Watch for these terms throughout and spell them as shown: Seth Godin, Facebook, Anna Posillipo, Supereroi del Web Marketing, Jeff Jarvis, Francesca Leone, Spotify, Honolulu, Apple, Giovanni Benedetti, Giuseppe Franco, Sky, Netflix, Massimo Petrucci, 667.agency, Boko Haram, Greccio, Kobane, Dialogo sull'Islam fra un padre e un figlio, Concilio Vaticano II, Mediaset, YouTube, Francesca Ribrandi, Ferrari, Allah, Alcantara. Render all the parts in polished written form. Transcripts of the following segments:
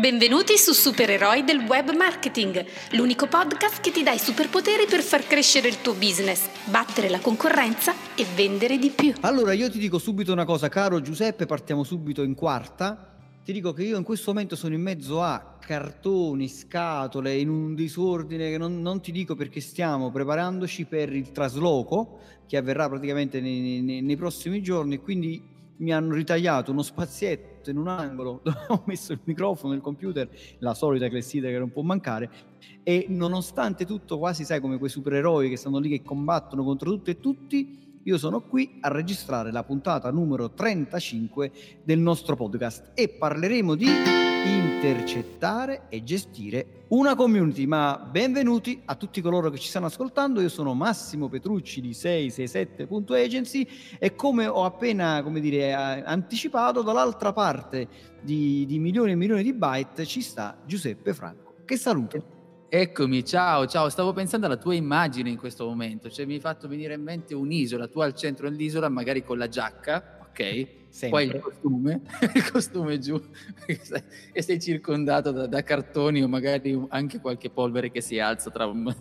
Benvenuti su Supereroi del Web Marketing, l'unico podcast che ti dà i superpoteri per far crescere il tuo business, battere la concorrenza e vendere di più. Allora io ti dico subito una cosa, caro Giuseppe, partiamo subito in quarta. Ti dico che io in questo momento sono in mezzo a cartoni, scatole, in un disordine che non ti dico, perché stiamo preparandoci per il trasloco che avverrà praticamente nei prossimi giorni, quindi mi hanno ritagliato uno spazietto in un angolo dove ho messo il microfono, il computer, la solita clessidra che non può mancare, e nonostante tutto, quasi sai come quei supereroi che stanno lì che combattono contro tutto e tutti, io sono qui a registrare la puntata numero 35 del nostro podcast e parleremo di intercettare e gestire una community. Ma benvenuti a tutti coloro che ci stanno ascoltando, io sono Massimo Petrucci di 667.agency e come ho appena anticipato, dall'altra parte di milioni e milioni di byte ci sta Giuseppe Franco, che saluto. Eccomi, ciao, stavo pensando alla tua immagine in questo momento, cioè mi hai fatto venire in mente un'isola, tu al centro dell'isola magari con la giacca, ok? Sempre. Poi il costume giù e sei circondato da cartoni o magari anche qualche polvere che si alza tra un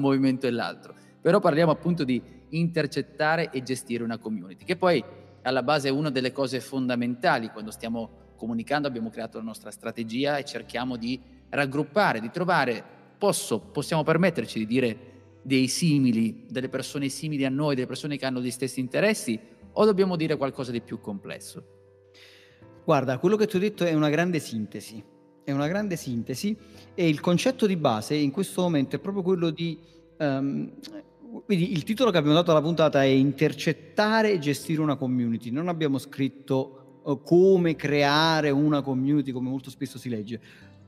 movimento e l'altro. Però parliamo appunto di intercettare e gestire una community, che poi alla base è una delle cose fondamentali. Quando stiamo comunicando abbiamo creato la nostra strategia e cerchiamo di raggruppare, di trovare... Possiamo permetterci di dire dei simili, delle persone simili a noi, delle persone che hanno gli stessi interessi, o dobbiamo dire qualcosa di più complesso? Guarda, quello che ti ho detto è una grande sintesi. È una grande sintesi, e il concetto di base in questo momento è proprio quello di... Quindi il titolo che abbiamo dato alla puntata è intercettare e gestire una community. Non abbiamo scritto come creare una community, come molto spesso si legge.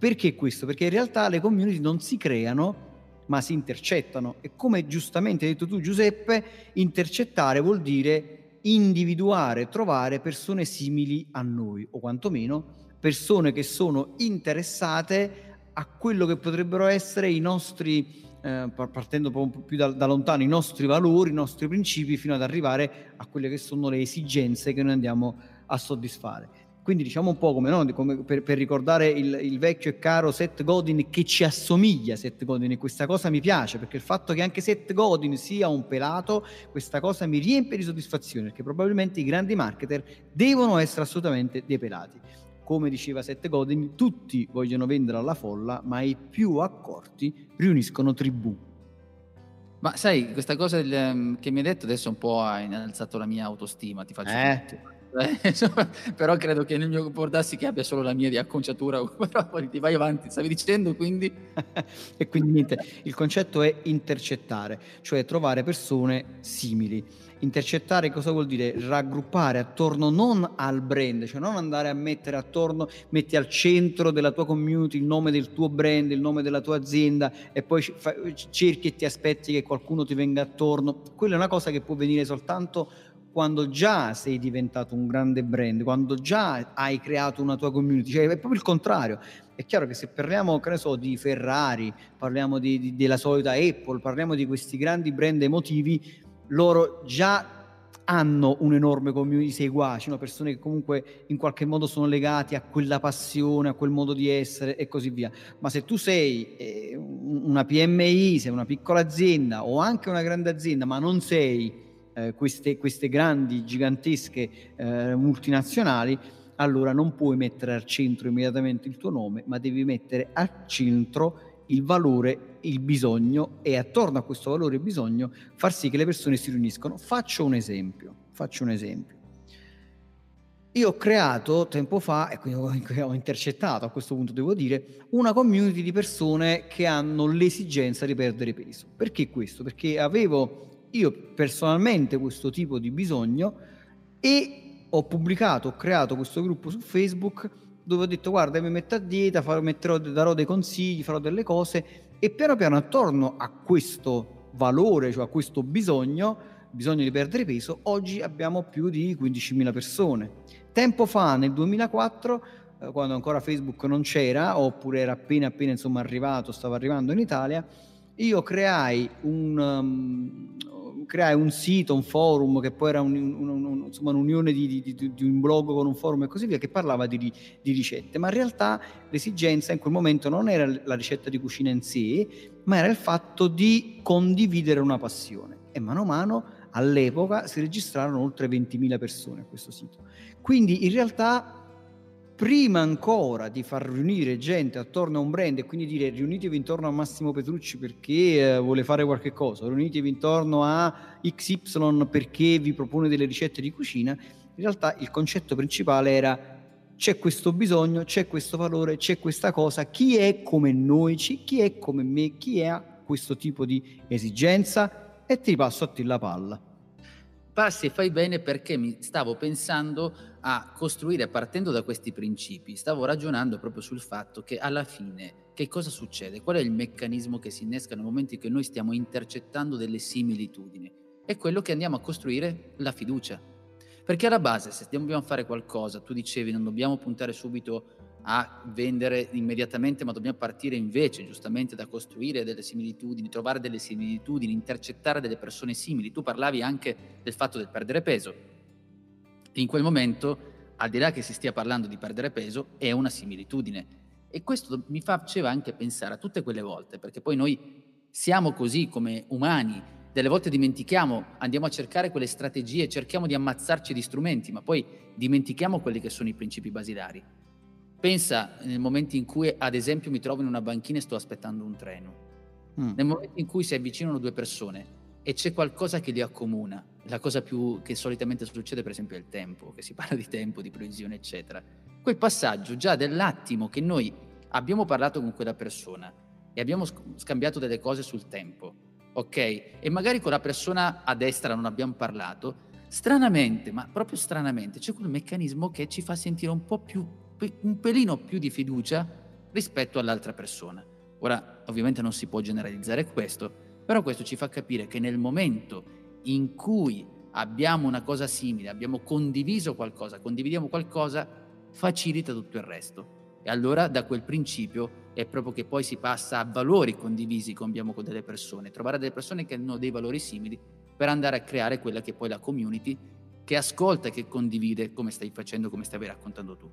Perché questo? Perché in realtà le community non si creano, ma si intercettano. E come giustamente hai detto tu, Giuseppe, intercettare vuol dire individuare, trovare persone simili a noi, o quantomeno persone che sono interessate a quello che potrebbero essere i nostri, partendo più da lontano, i nostri valori, i nostri principi, fino ad arrivare a quelle che sono le esigenze che noi andiamo a soddisfare. Quindi diciamo un po' come per ricordare il vecchio e caro Seth Godin, che ci assomiglia. Seth Godin, e questa cosa mi piace, perché il fatto che anche Seth Godin sia un pelato, questa cosa mi riempie di soddisfazione, perché probabilmente i grandi marketer devono essere assolutamente dei pelati. Come diceva Seth Godin, tutti vogliono vendere alla folla, ma i più accorti riuniscono tribù. Ma sai, questa cosa che mi hai detto adesso un po' ha innalzato la mia autostima, ti faccio tutto. Però credo che nel mio comportarsi che abbia solo la mia di acconciatura, però ti vai avanti, stavi dicendo quindi e quindi niente, il concetto è intercettare, cioè trovare persone simili. Intercettare cosa vuol dire? Raggruppare attorno, non al brand, cioè non andare a mettere attorno, metti al centro della tua community il nome del tuo brand, il nome della tua azienda, e poi cerchi e ti aspetti che qualcuno ti venga attorno. Quella è una cosa che può venire soltanto quando già sei diventato un grande brand, quando già hai creato una tua community. Cioè, è proprio il contrario. È chiaro che se parliamo, che ne so, di Ferrari, parliamo della solita Apple, parliamo di questi grandi brand emotivi, loro già hanno un'enorme community di seguaci, no? Persone che comunque in qualche modo sono legati a quella passione, a quel modo di essere e così via. Ma se tu sei una PMI, sei una piccola azienda o anche una grande azienda, ma non sei... Queste grandi, gigantesche multinazionali, allora non puoi mettere al centro immediatamente il tuo nome, ma devi mettere al centro il valore, il bisogno, e attorno a questo valore e bisogno far sì che le persone si riuniscono. Faccio un esempio. Io ho creato tempo fa, e quindi ho intercettato, a questo punto devo dire, una community di persone che hanno l'esigenza di perdere peso. Perché questo? Perché avevo io personalmente questo tipo di bisogno e ho creato questo gruppo su Facebook dove ho detto: guarda, mi metto a dieta, darò dei consigli, farò delle cose, e piano piano attorno a questo valore, cioè a questo bisogno di perdere peso, oggi abbiamo più di 15.000 persone. Tempo fa, nel 2004, quando ancora Facebook non c'era, oppure era appena arrivato, stava arrivando in Italia, Io creai un sito, un forum che poi era insomma, un'unione di un blog con un forum e così via, che parlava di ricette, ma in realtà l'esigenza in quel momento non era la ricetta di cucina in sé, ma era il fatto di condividere una passione, e mano a mano all'epoca si registrarono oltre 20.000 persone a questo sito. Quindi in realtà, prima ancora di far riunire gente attorno a un brand e quindi dire riunitevi intorno a Massimo Petrucci perché vuole fare qualche cosa, riunitevi intorno a XY perché vi propone delle ricette di cucina, in realtà il concetto principale era: c'è questo bisogno, c'è questo valore, c'è questa cosa, chi è come noi, chi è come me, chi ha questo tipo di esigenza, e ti passo a te la palla. Passi e fai bene, perché mi stavo pensando a costruire partendo da questi principi. Stavo ragionando proprio sul fatto che alla fine che cosa succede? Qual è il meccanismo che si innesca nel momento in cui noi stiamo intercettando delle similitudini? È quello che andiamo a costruire la fiducia. Perché alla base, se dobbiamo fare qualcosa, tu dicevi non dobbiamo puntare subito a vendere immediatamente, ma dobbiamo partire invece giustamente da costruire delle similitudini, trovare delle similitudini, intercettare delle persone simili. Tu parlavi anche del fatto del perdere peso. In quel momento, al di là che si stia parlando di perdere peso, è una similitudine, e questo mi faceva anche pensare a tutte quelle volte, perché poi noi siamo così come umani, delle volte dimentichiamo, andiamo a cercare quelle strategie, cerchiamo di ammazzarci di strumenti, ma poi dimentichiamo quelli che sono i principi basilari. Pensa nel momento in cui, ad esempio, mi trovo in una banchina e sto aspettando un treno. Nel momento in cui si avvicinano due persone e c'è qualcosa che li accomuna, la cosa più che solitamente succede per esempio è il tempo, che si parla di tempo, di previsione eccetera, quel passaggio già dell'attimo che noi abbiamo parlato con quella persona e abbiamo scambiato delle cose sul tempo, ok? E magari con la persona a destra non abbiamo parlato, stranamente, ma proprio stranamente c'è quel meccanismo che ci fa sentire un po' più, un pelino più di fiducia rispetto all'altra persona. Ora ovviamente non si può generalizzare questo, però questo ci fa capire che nel momento in cui abbiamo una cosa simile, abbiamo condiviso qualcosa, condividiamo qualcosa, facilita tutto il resto. E allora da quel principio è proprio che poi si passa a valori condivisi che abbiamo con delle persone, trovare delle persone che hanno dei valori simili per andare a creare quella che è poi la community che ascolta e che condivide, come stai facendo, come stavi raccontando tu.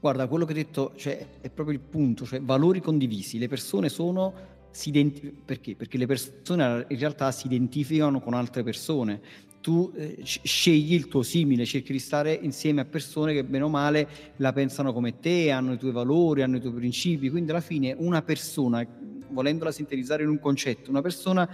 Guarda, quello che hai detto, cioè, è proprio il punto, cioè valori condivisi. Le persone sono... Perché? Perché le persone in realtà si identificano con altre persone. Tu scegli il tuo simile, cerchi di stare insieme a persone che bene o male la pensano come te, hanno i tuoi valori, hanno i tuoi principi. Quindi alla fine una persona, volendola sintetizzare in un concetto, una persona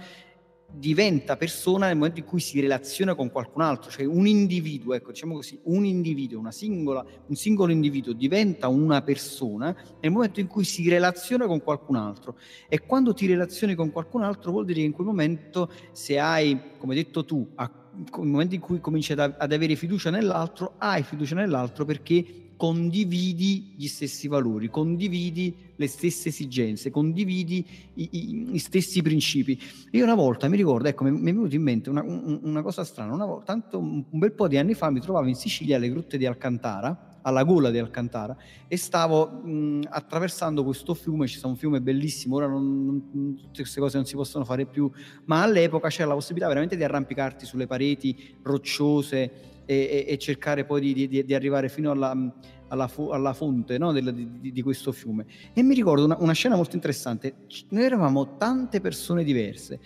diventa persona nel momento in cui si relaziona con qualcun altro, cioè un individuo, ecco, diciamo così, un individuo, un singolo individuo diventa una persona nel momento in cui si relaziona con qualcun altro, e quando ti relazioni con qualcun altro vuol dire che in quel momento, se hai, come hai detto tu, nel momento in cui cominci ad avere fiducia nell'altro, hai fiducia nell'altro perché condividi gli stessi valori, condividi le stesse esigenze, condividi gli stessi principi. Io una volta mi ricordo, ecco, mi è venuta in mente una cosa strana. Una volta, tanto un bel po' di anni fa, mi trovavo in Sicilia alle grotte di Alcantara, alla gola di Alcantara, e stavo attraversando questo fiume. C'è un fiume bellissimo, ora tutte queste cose non si possono fare più, ma all'epoca c'era la possibilità veramente di arrampicarti sulle pareti rocciose e cercare poi di arrivare fino alla fonte, no? di questo fiume. E mi ricordo una scena molto interessante. Noi eravamo tante persone diverse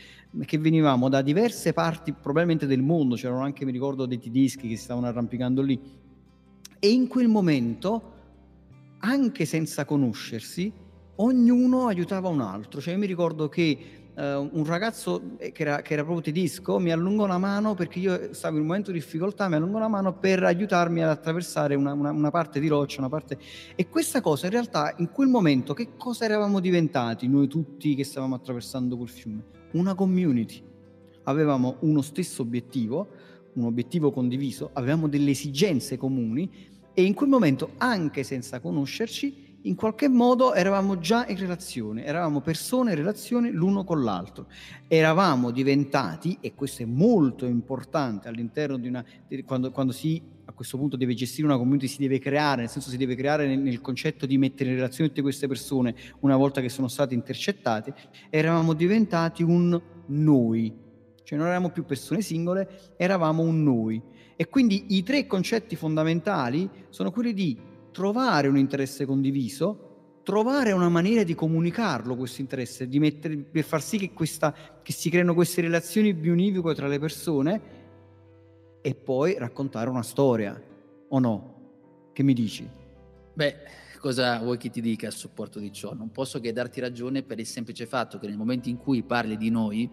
che venivamo da diverse parti probabilmente del mondo, c'erano anche, mi ricordo, dei tedeschi che si stavano arrampicando lì, e in quel momento, anche senza conoscersi, ognuno aiutava un altro. Cioè io mi ricordo che un ragazzo che era proprio tedesco mi allungò la mano, perché io stavo in un momento di difficoltà, mi allungò la mano per aiutarmi ad attraversare una parte di roccia, una parte. E questa cosa in realtà, in quel momento, che cosa eravamo diventati noi tutti che stavamo attraversando quel fiume? Una community. Avevamo uno stesso obiettivo, un obiettivo condiviso, avevamo delle esigenze comuni, e in quel momento, anche senza conoscerci, in qualche modo eravamo già in relazione, eravamo persone in relazione l'uno con l'altro, eravamo diventati, e questo è molto importante all'interno di quando si a questo punto deve gestire una community, si deve creare, nel senso si deve creare nel concetto di mettere in relazione tutte queste persone una volta che sono state intercettate. Eravamo diventati un noi, cioè non eravamo più persone singole, eravamo un noi. E quindi i tre concetti fondamentali sono quelli di trovare un interesse condiviso, trovare una maniera di comunicarlo questo interesse, di mettere, per far sì che si creino queste relazioni biunivoche tra le persone, e poi raccontare una storia, o no? Che mi dici? Beh, cosa vuoi che ti dica a supporto di ciò? Non posso che darti ragione, per il semplice fatto che nel momento in cui parli di noi,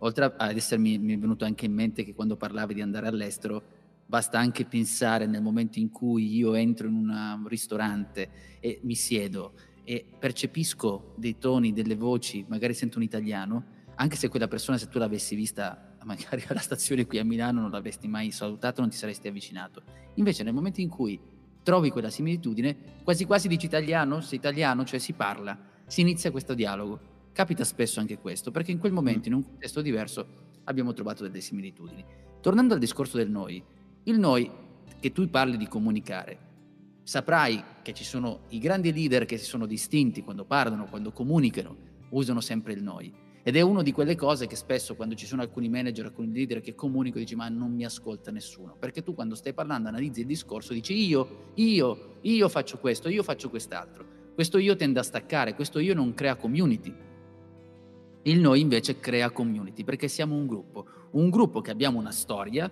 oltre ad essermi mi è venuto anche in mente che quando parlavi di andare all'estero, basta anche pensare nel momento in cui io entro in un ristorante e mi siedo e percepisco dei toni, delle voci, magari sento un italiano, anche se quella persona, se tu l'avessi vista magari alla stazione qui a Milano, non l'avresti mai salutato, non ti saresti avvicinato. Invece nel momento in cui trovi quella similitudine, quasi quasi dici italiano, sei italiano, cioè si parla, si inizia questo dialogo. Capita spesso anche questo, perché in quel momento, in un contesto diverso, abbiamo trovato delle similitudini. Tornando al discorso del noi, il noi che tu parli di comunicare, saprai che ci sono i grandi leader che si sono distinti quando parlano, quando comunicano, usano sempre il noi. Ed è una di quelle cose che spesso, quando ci sono alcuni manager, alcuni leader che comunicano, dici ma non mi ascolta nessuno, perché tu quando stai parlando analizzi il discorso, dici io faccio questo, io faccio quest'altro, questo io tende a staccare, questo io non crea community. Il noi invece crea community, perché siamo un gruppo che abbiamo una storia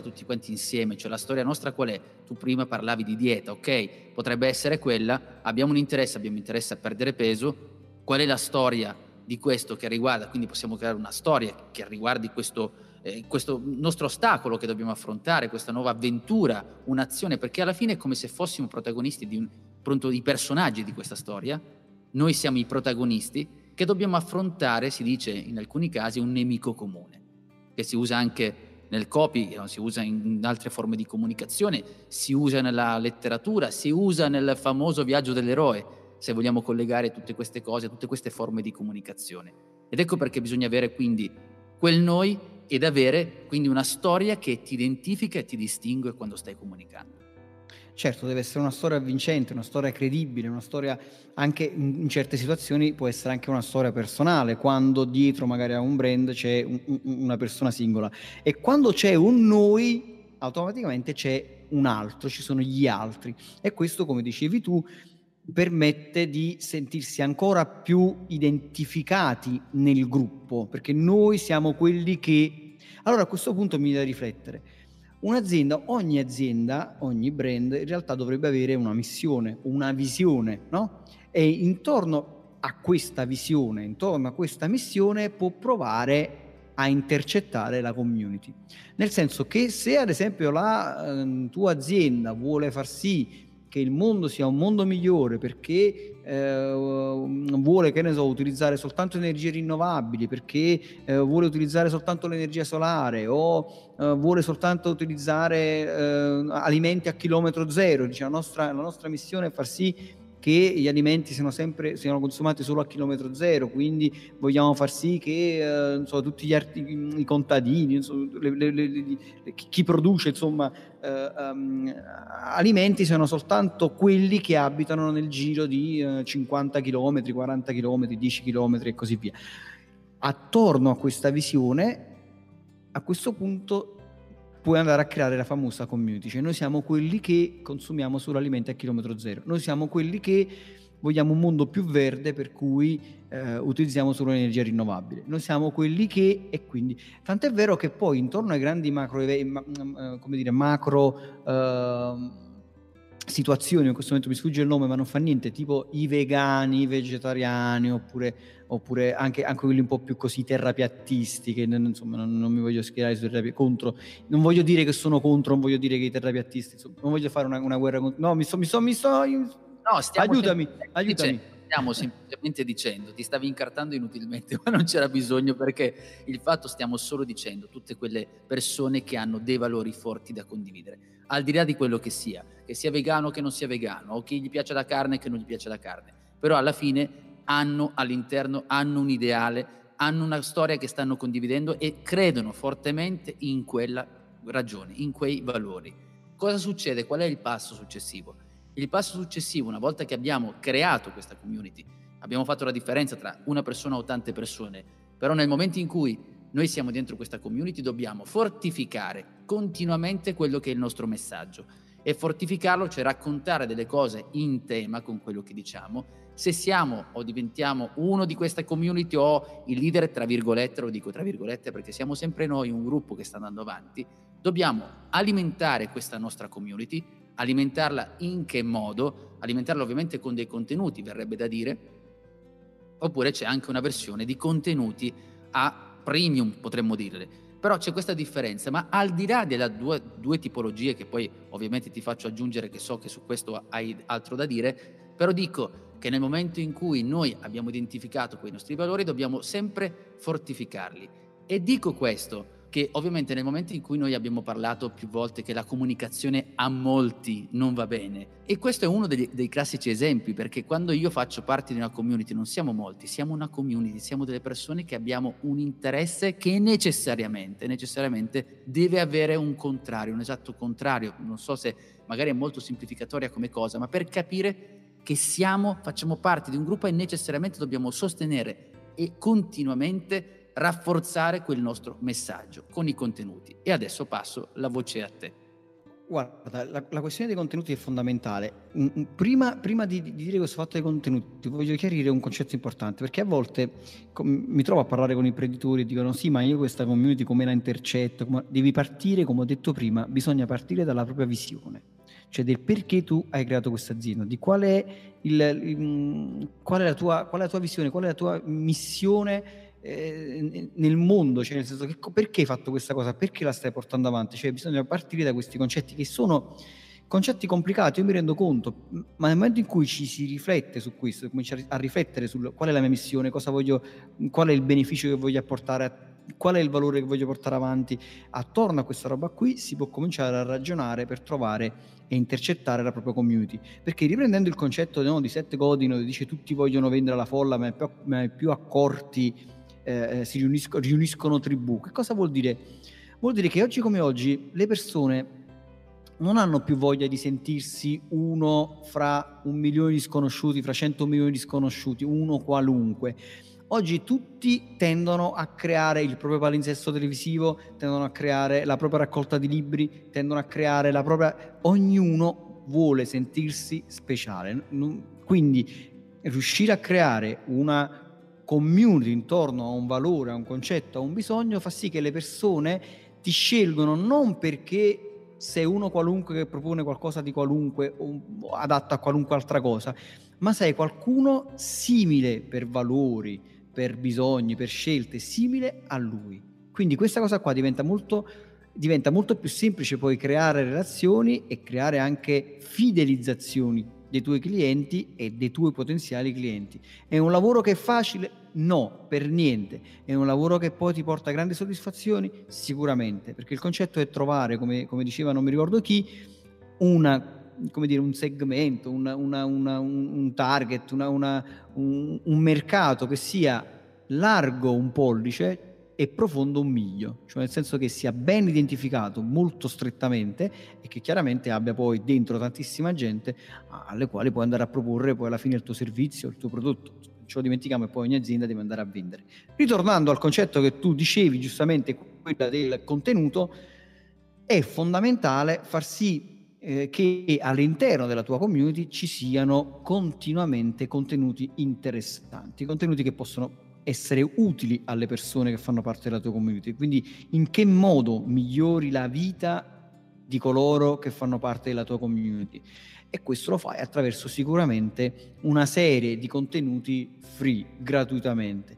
tutti quanti insieme, cioè la storia nostra qual è? Tu prima parlavi di dieta, ok, potrebbe essere quella, abbiamo interesse a perdere peso, qual è la storia di questo che riguarda? Quindi possiamo creare una storia che riguardi questo nostro ostacolo che dobbiamo affrontare, questa nuova avventura, un'azione, perché alla fine è come se fossimo protagonisti di personaggi di questa storia, noi siamo i protagonisti, che dobbiamo affrontare, si dice in alcuni casi, un nemico comune, che si usa anche nel copy, si usa in altre forme di comunicazione, si usa nella letteratura, si usa nel famoso viaggio dell'eroe, se vogliamo collegare tutte queste cose, tutte queste forme di comunicazione. Ed ecco perché bisogna avere quindi quel noi ed avere quindi una storia che ti identifica e ti distingue quando stai comunicando. Certo, deve essere una storia avvincente, una storia credibile, una storia anche in certe situazioni può essere anche una storia personale, quando dietro magari a un brand c'è una persona singola, e quando c'è un noi automaticamente c'è un altro, ci sono gli altri, e questo, come dicevi tu, permette di sentirsi ancora più identificati nel gruppo, perché noi siamo quelli che... Allora a questo punto mi da riflettere. Un'azienda, ogni brand in realtà dovrebbe avere una missione, una visione, no? E intorno a questa visione, intorno a questa missione può provare a intercettare la community. Nel senso che se ad esempio la tua azienda vuole far sì che il mondo sia un mondo migliore perché vuole, che ne so, utilizzare soltanto energie rinnovabili, perché vuole utilizzare soltanto l'energia solare, o vuole soltanto utilizzare alimenti a chilometro zero. Dice, la nostra missione è far sì che gli alimenti siano consumati solo a chilometro zero, quindi vogliamo far sì che tutti i contadini, chi produce alimenti siano soltanto quelli che abitano nel giro di 50 km, 40 km, 10 km e così via. Attorno a questa visione, a questo punto, puoi andare a creare la famosa community, cioè noi siamo quelli che consumiamo solo alimenti a chilometro zero, noi siamo quelli che vogliamo un mondo più verde per cui utilizziamo solo energia rinnovabile, noi siamo quelli che... E quindi tant'è vero che poi intorno ai grandi situazioni, in questo momento mi sfugge il nome ma non fa niente, tipo i vegani, i vegetariani, oppure anche quelli un po' più così terrapiattisti, che insomma non mi voglio schierare contro, non voglio dire che sono contro, non voglio dire che i terrapiattisti, insomma, non voglio fare una guerra contro, no, aiutami. Stiamo semplicemente dicendo, ti stavi incartando inutilmente, ma non c'era bisogno, perché il fatto, stiamo solo dicendo tutte quelle persone che hanno dei valori forti da condividere, al di là di quello che sia vegano o che non sia vegano, o che gli piace la carne e che non gli piace la carne, però alla fine hanno un ideale, hanno una storia che stanno condividendo e credono fortemente in quella ragione, in quei valori. Cosa succede? Qual è il passo successivo? Il passo successivo, una volta che abbiamo creato questa community, abbiamo fatto la differenza tra una persona o tante persone, però nel momento in cui noi siamo dentro questa community dobbiamo fortificare continuamente quello che è il nostro messaggio, e fortificarlo, cioè raccontare delle cose in tema con quello che diciamo. Se siamo o diventiamo uno di questa community o il leader, tra virgolette, lo dico tra virgolette perché siamo sempre noi un gruppo che sta andando avanti, dobbiamo alimentare questa nostra community. Alimentarla in che modo? Alimentarla ovviamente con dei contenuti, verrebbe da dire, oppure c'è anche una versione di contenuti a premium, potremmo dire. Però c'è questa differenza, ma al di là delle due tipologie, che poi ovviamente ti faccio aggiungere che so che su questo hai altro da dire, però dico che nel momento in cui noi abbiamo identificato quei nostri valori dobbiamo sempre fortificarli. E dico questo che ovviamente nel momento in cui noi abbiamo parlato più volte che la comunicazione a molti non va bene, e questo è uno dei classici esempi, perché quando io faccio parte di una community non siamo molti, siamo una community, siamo delle persone che abbiamo un interesse che necessariamente deve avere un contrario, un esatto contrario. Non so se magari è molto semplificatoria come cosa, ma per capire che facciamo parte di un gruppo e necessariamente dobbiamo sostenere e continuamente rafforzare quel nostro messaggio con i contenuti. E adesso passo la voce a te. Guarda, la questione dei contenuti è fondamentale. Prima di dire questo fatto dei contenuti voglio chiarire un concetto importante, perché a volte mi trovo a parlare con imprenditori e dicono sì, ma io questa community come la intercetto? Devi partire, come ho detto prima, bisogna partire dalla propria visione, cioè del perché tu hai creato questa azienda, di qual è la tua visione, qual è la tua missione nel mondo, cioè nel senso che perché hai fatto questa cosa, perché la stai portando avanti. Cioè bisogna partire da questi concetti, che sono concetti complicati, io mi rendo conto, ma nel momento in cui ci si riflette su questo, comincia a riflettere sul qual è la mia missione, qual è il beneficio che voglio apportare, qual è il valore che voglio portare avanti, attorno a questa roba qui si può cominciare a ragionare per trovare e intercettare la propria community. Perché riprendendo il concetto di Seth Godin, dove dice tutti vogliono vendere alla folla, ma i più accorti si riuniscono tribù. Che cosa vuol dire? Vuol dire che oggi come oggi le persone non hanno più voglia di sentirsi uno fra 1 milione di sconosciuti, fra 100 milioni di sconosciuti, uno qualunque. Oggi tutti tendono a creare il proprio palinsesto televisivo, tendono a creare la propria raccolta di libri, tendono a creare la propria... Ognuno vuole sentirsi speciale. Quindi riuscire a creare una community intorno a un valore, a un concetto, a un bisogno, fa sì che le persone ti scelgono non perché sei uno qualunque che propone qualcosa di qualunque o adatto a qualunque altra cosa, ma sei qualcuno simile per valori, per bisogni, per scelte, simile a lui. Quindi questa cosa qua diventa molto più semplice poi creare relazioni e creare anche fidelizzazioni dei tuoi clienti e dei tuoi potenziali clienti. È un lavoro che è facile? No, per niente. È un lavoro che poi ti porta grandi soddisfazioni? Sicuramente, perché il concetto è trovare, come diceva non mi ricordo chi, un segmento, un target, un mercato che sia largo 1 pollice e profondo 1 miglio, cioè nel senso che sia ben identificato molto strettamente e che chiaramente abbia poi dentro tantissima gente alle quali puoi andare a proporre poi alla fine il tuo servizio, il tuo prodotto. Ce lo dimentichiamo, e poi ogni azienda deve andare a vendere. Ritornando al concetto che tu dicevi giustamente, quella del contenuto, è fondamentale far sì che all'interno della tua community ci siano continuamente contenuti interessanti, contenuti che possono essere utili alle persone che fanno parte della tua community. Quindi in che modo migliori la vita di coloro che fanno parte della tua community? E questo lo fai attraverso sicuramente una serie di contenuti free, gratuitamente.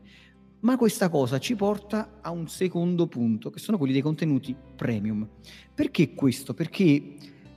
Ma questa cosa ci porta a un secondo punto, che sono quelli dei contenuti premium. Perché questo? Perché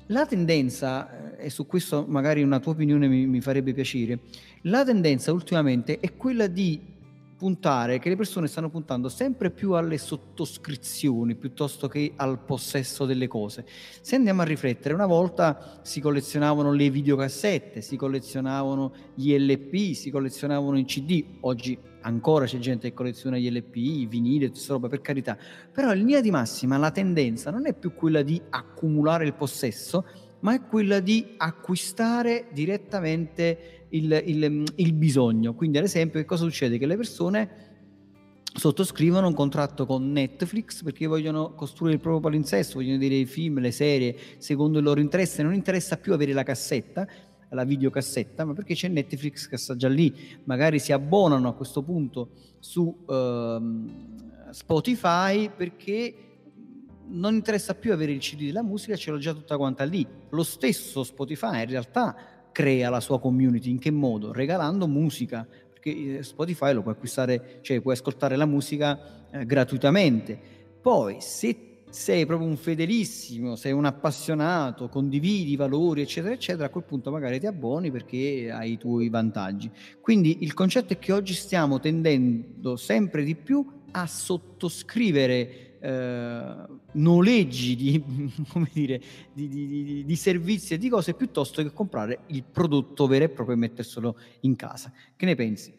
la tendenza, e su questo magari una tua opinione mi farebbe piacere, la tendenza ultimamente è quella di puntare, che le persone stanno puntando sempre più alle sottoscrizioni piuttosto che al possesso delle cose. Se andiamo a riflettere, una volta si collezionavano le videocassette, si collezionavano gli LP, si collezionavano i CD. Oggi ancora c'è gente che colleziona gli LP, i vinili e tutta roba, per carità, però in linea di massima la tendenza non è più quella di accumulare il possesso, ma è quella di acquistare direttamente il bisogno. Quindi ad esempio che cosa succede? Che le persone sottoscrivono un contratto con Netflix perché vogliono costruire il proprio palinsesto, vogliono vedere i film, le serie secondo il loro interesse. Non interessa più avere la cassetta, la videocassetta, ma perché c'è Netflix che sta già lì. Magari si abbonano a questo punto su Spotify perché non interessa più avere il CD della musica, ce l'ho già tutta quanta lì. Lo stesso Spotify in realtà crea la sua community. In che modo? Regalando musica, perché Spotify lo puoi acquistare, cioè puoi ascoltare la musica gratuitamente. Poi se sei proprio un fedelissimo, sei un appassionato, condividi i valori eccetera eccetera, a quel punto magari ti abboni perché hai i tuoi vantaggi. Quindi il concetto è che oggi stiamo tendendo sempre di più a sottoscrivere noleggi di, come dire, di servizi e di cose, piuttosto che comprare il prodotto vero e proprio e metterselo in casa. Che ne pensi?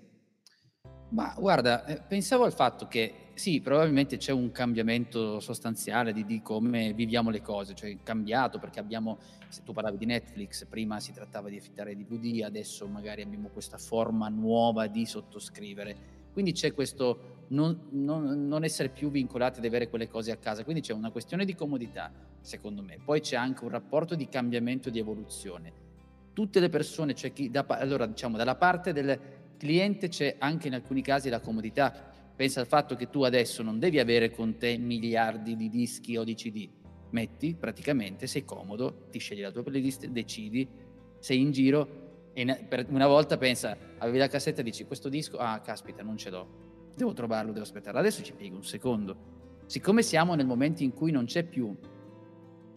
Ma guarda, pensavo al fatto che sì, probabilmente c'è un cambiamento sostanziale di come viviamo le cose, cioè cambiato perché abbiamo, se tu parlavi di Netflix, prima si trattava di affittare DVD, adesso magari abbiamo questa forma nuova di sottoscrivere. Quindi c'è questo non essere più vincolati ad avere quelle cose a casa, quindi c'è una questione di comodità, secondo me. Poi c'è anche un rapporto di cambiamento, di evoluzione. Tutte le persone, c'è chi allora diciamo dalla parte del cliente c'è anche in alcuni casi la comodità. Pensa al fatto che tu adesso non devi avere con te miliardi di dischi o di CD, metti praticamente, sei comodo, ti scegli la tua playlist, decidi, sei in giro. E per una volta pensa, avevi la cassetta e dici questo disco, ah caspita non ce l'ho, devo trovarlo, devo aspettare, adesso ci piego un secondo. Siccome siamo nel momento in cui non c'è più,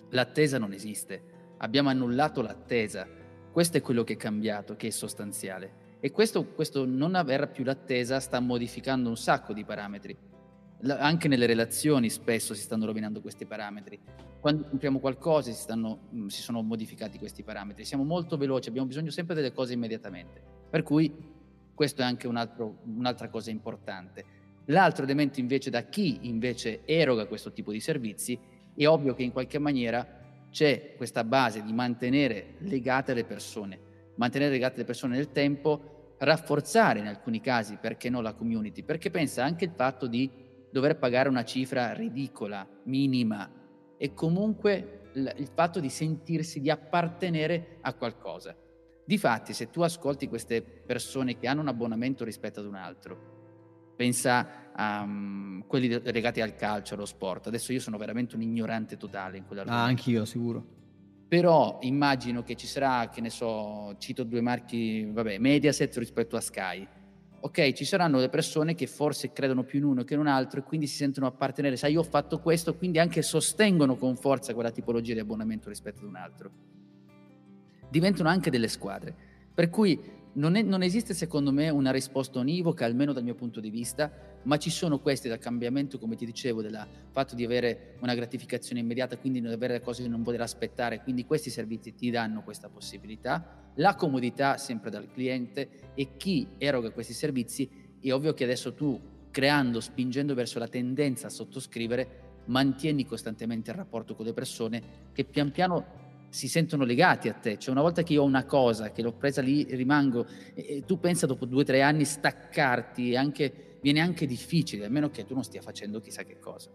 l'attesa non esiste, abbiamo annullato l'attesa, questo è quello che è cambiato, che è sostanziale. E questo non aver più l'attesa sta modificando un sacco di parametri. Anche nelle relazioni spesso si stanno rovinando questi parametri. Quando compriamo qualcosa si sono modificati questi parametri. Siamo molto veloci, abbiamo bisogno sempre delle cose immediatamente. Per cui questo è anche un'altra cosa importante. L'altro elemento invece, da chi invece eroga questo tipo di servizi, è ovvio che in qualche maniera c'è questa base di mantenere legate le persone nel tempo, rafforzare in alcuni casi, perché no, la community, perché pensa anche il fatto di dover pagare una cifra ridicola, minima, e comunque il fatto di sentirsi di appartenere a qualcosa. Difatti, se tu ascolti queste persone che hanno un abbonamento rispetto ad un altro, pensa a quelli legati al calcio, allo sport. Adesso io sono veramente un ignorante totale in quell'argomento. Ah, anch'io, sicuro. Però immagino che ci sarà, che ne so, cito due marchi, vabbè, Mediaset rispetto a Sky. Ok, ci saranno le persone che forse credono più in uno che in un altro e quindi si sentono appartenere. Sai, io ho fatto questo, quindi anche sostengono con forza quella tipologia di abbonamento rispetto ad un altro. Diventano anche delle squadre. Per cui non esiste, secondo me, una risposta univoca, almeno dal mio punto di vista, ma ci sono questi, dal cambiamento, come ti dicevo, del fatto di avere una gratificazione immediata, quindi non avere le cose che non voler aspettare, quindi questi servizi ti danno questa possibilità. La comodità sempre dal cliente e chi eroga questi servizi. È ovvio che adesso tu, spingendo verso la tendenza a sottoscrivere, mantieni costantemente il rapporto con le persone che pian piano si sentono legati a te. Cioè, una volta che io ho una cosa, che l'ho presa lì, rimango, e tu pensa dopo 2 o 3 anni staccarti, viene anche difficile, a meno che tu non stia facendo chissà che cosa.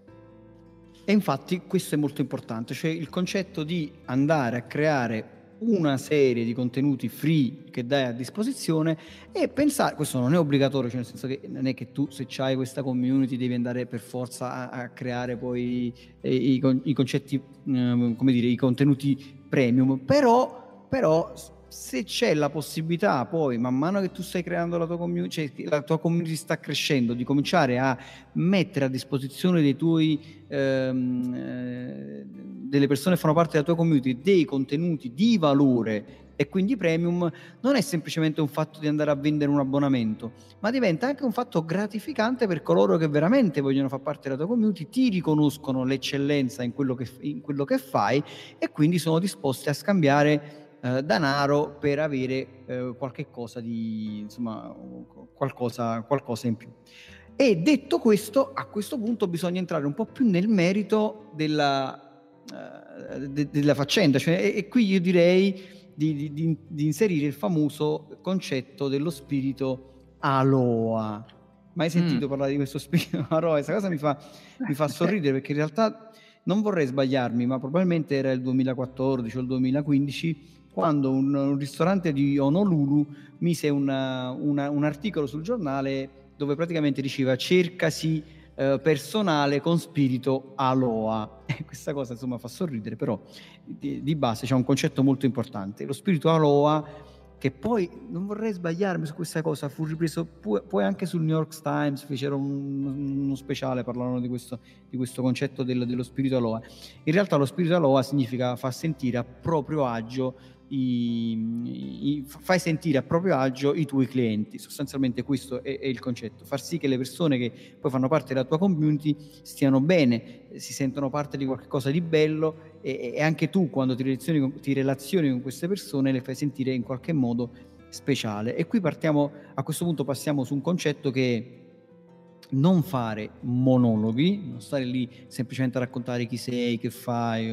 E infatti questo è molto importante, cioè il concetto di andare a creare una serie di contenuti free che dai a disposizione e pensare, questo non è obbligatorio, cioè nel senso che non è che tu, se c'hai questa community, devi andare per forza a creare poi i concetti, come dire, i contenuti premium, però se c'è la possibilità, poi man mano che tu stai creando la tua community, cioè la tua community sta crescendo, di cominciare a mettere a disposizione dei tuoi delle persone che fanno parte della tua community dei contenuti di valore e quindi premium non è semplicemente un fatto di andare a vendere un abbonamento, ma diventa anche un fatto gratificante per coloro che veramente vogliono far parte della tua community, ti riconoscono l'eccellenza in quello che fai e quindi sono disposti a scambiare danaro per avere qualche cosa di, insomma, qualcosa in più. E detto questo, a questo punto bisogna entrare un po' più nel merito della faccenda, cioè, e qui io direi di inserire il famoso concetto dello spirito Aloha. Mai sentito parlare di questo spirito Aloha? Questa cosa mi fa sorridere, perché in realtà non vorrei sbagliarmi, ma probabilmente era il 2014 o il 2015 quando un ristorante di Honolulu mise un articolo sul giornale dove praticamente diceva cercasi personale con spirito Aloha. Questa cosa insomma fa sorridere, però di base c'è un concetto molto importante, lo spirito Aloha, che poi non vorrei sbagliarmi su questa cosa, fu ripreso poi anche sul New York Times, fecero uno speciale, parlavano di questo concetto dello spirito Aloha. In realtà lo spirito Aloha significa far sentire a proprio agio fai sentire a proprio agio i tuoi clienti. Sostanzialmente questo è il concetto, far sì che le persone che poi fanno parte della tua community stiano bene, si sentano parte di qualcosa di bello, e anche tu quando ti relazioni con queste persone le fai sentire in qualche modo speciale. E qui a questo punto passiamo su un concetto che non fare monologhi, non stare lì semplicemente a raccontare chi sei, che fai,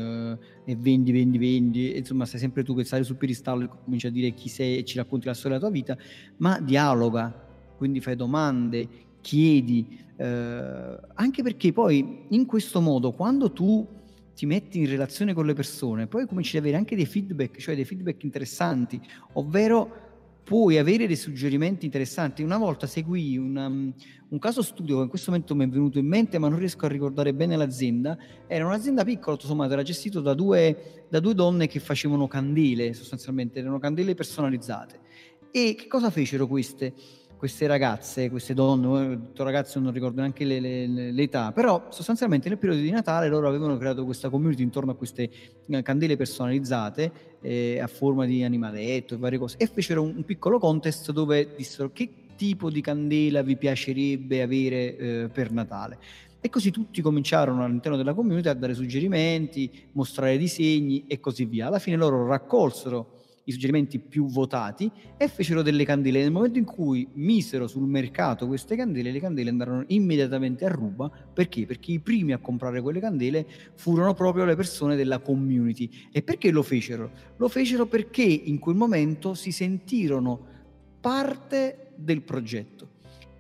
e vendi, insomma sei sempre tu che stai sul piedistallo e cominci a dire chi sei e ci racconti la storia della tua vita, ma dialoga, quindi fai domande, chiedi, anche perché poi in questo modo quando tu ti metti in relazione con le persone poi cominci ad avere anche dei feedback, cioè dei feedback interessanti, ovvero puoi avere dei suggerimenti interessanti. Una volta seguì un caso studio che in questo momento mi è venuto in mente, ma non riesco a ricordare bene l'azienda. Era un'azienda piccola, insomma, era gestito da due donne che facevano candele, sostanzialmente erano candele personalizzate. E che cosa fecero queste ragazze, queste donne, ragazze non ricordo neanche l'età, però sostanzialmente nel periodo di Natale loro avevano creato questa community intorno a queste candele personalizzate a forma di animaletto e varie cose, e fecero un piccolo contest dove dissero che tipo di candela vi piacerebbe avere per Natale. E così tutti cominciarono all'interno della community a dare suggerimenti, mostrare disegni e così via. Alla fine loro raccolsero i suggerimenti più votati e fecero delle candele. Nel momento in cui misero sul mercato queste candele, le candele andarono immediatamente a ruba. Perché? Perché i primi a comprare quelle candele furono proprio le persone della community. E perché lo fecero? Lo fecero perché in quel momento si sentirono parte del progetto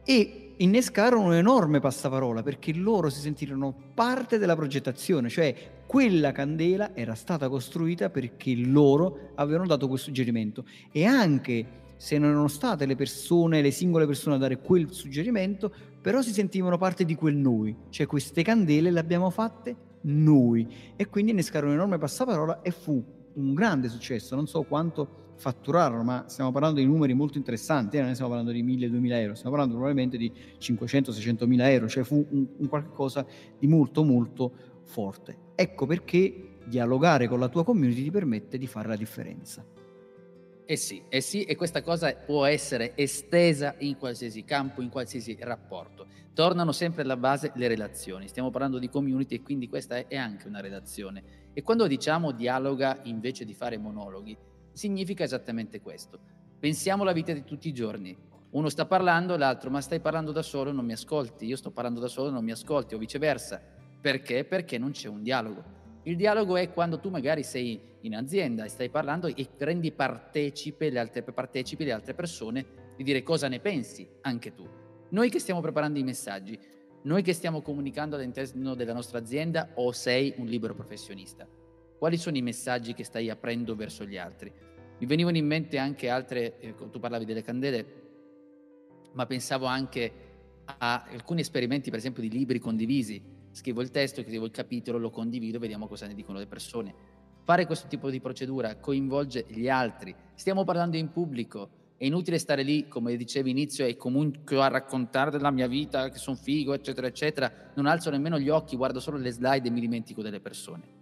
e innescarono un'enorme passaparola, perché loro si sentirono parte della progettazione, cioè quella candela era stata costruita perché loro avevano dato quel suggerimento, e anche se non erano state le singole persone a dare quel suggerimento, però si sentivano parte di quel noi, cioè queste candele le abbiamo fatte noi, e quindi innescarono un'enorme passaparola e fu un grande successo. Non so quanto fatturarono, ma stiamo parlando di numeri molto interessanti, non stiamo parlando di 1.000-2.000 euro, stiamo parlando probabilmente di 500-600.000 euro, cioè fu un qualcosa di molto molto forte. Ecco perché dialogare con la tua community ti permette di fare la differenza. Eh sì, e questa cosa può essere estesa in qualsiasi campo, in qualsiasi rapporto. Tornano sempre alla base le relazioni, stiamo parlando di community e quindi questa è anche una relazione. E quando diciamo dialoga invece di fare monologhi, significa esattamente questo. Pensiamo alla vita di tutti i giorni. Uno sta parlando, l'altro, ma stai parlando da solo e non mi ascolti. Io sto parlando da solo e non mi ascolti, o viceversa. Perché? Perché non c'è un dialogo. Il dialogo è quando tu magari sei in azienda e stai parlando e rendi partecipi le altre persone di dire cosa ne pensi anche tu. Noi che stiamo preparando i messaggi, noi che stiamo comunicando all'interno della nostra azienda, o sei un libero professionista? Quali sono i messaggi che stai aprendo verso gli altri? Mi venivano in mente anche altre, tu parlavi delle candele, ma pensavo anche a alcuni esperimenti, per esempio, di libri condivisi. Scrivo il testo, scrivo il capitolo, lo condivido, vediamo cosa ne dicono le persone. Fare questo tipo di procedura coinvolge gli altri. Stiamo parlando in pubblico, è inutile stare lì, come dicevi inizio, e comunque a raccontare della mia vita, che sono figo, eccetera, eccetera. Non alzo nemmeno gli occhi, guardo solo le slide e mi dimentico delle persone.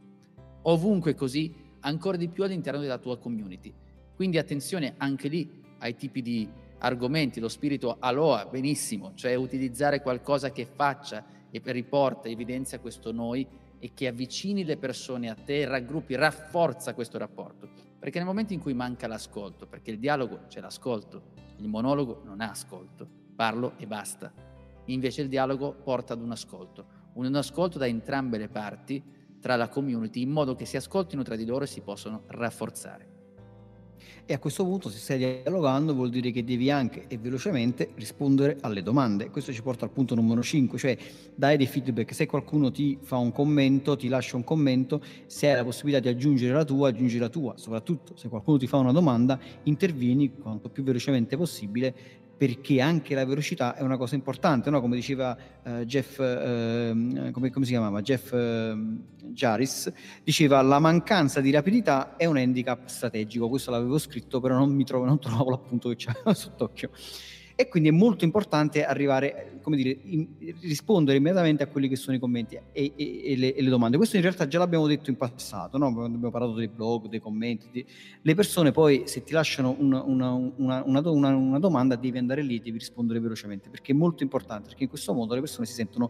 Ovunque così, ancora di più all'interno della tua community. Quindi attenzione anche lì ai tipi di argomenti. Lo spirito aloha, benissimo, cioè utilizzare qualcosa che faccia e riporta, evidenzia questo noi e che avvicini le persone a te, raggruppi, rafforza questo rapporto. Perché nel momento in cui manca l'ascolto, perché il dialogo c'è l'ascolto, il monologo non ha ascolto, parlo e basta. Invece il dialogo porta ad un ascolto da entrambe le parti tra la community, in modo che si ascoltino tra di loro e si possono rafforzare. E a questo punto, se stai dialogando, vuol dire che devi anche e velocemente rispondere alle domande. Questo ci porta al punto numero 5, cioè dai dei feedback. Se qualcuno ti fa un commento, ti lascia un commento, se hai la possibilità di aggiungere la tua. Soprattutto se qualcuno ti fa una domanda, intervieni quanto più velocemente possibile, perché anche la velocità è una cosa importante, no? Come diceva Jeff Jarvis, diceva la mancanza di rapidità è un handicap strategico. Questo l'avevo scritto, però non trovavo l'appunto che c'era sott'occhio. E quindi è molto importante arrivare, rispondere immediatamente a quelli che sono i commenti e le domande. Questo in realtà già l'abbiamo detto in passato, no? Abbiamo parlato dei blog, dei commenti. Le persone poi, se ti lasciano una domanda, devi andare lì e devi rispondere velocemente, perché è molto importante, perché in questo modo le persone si sentono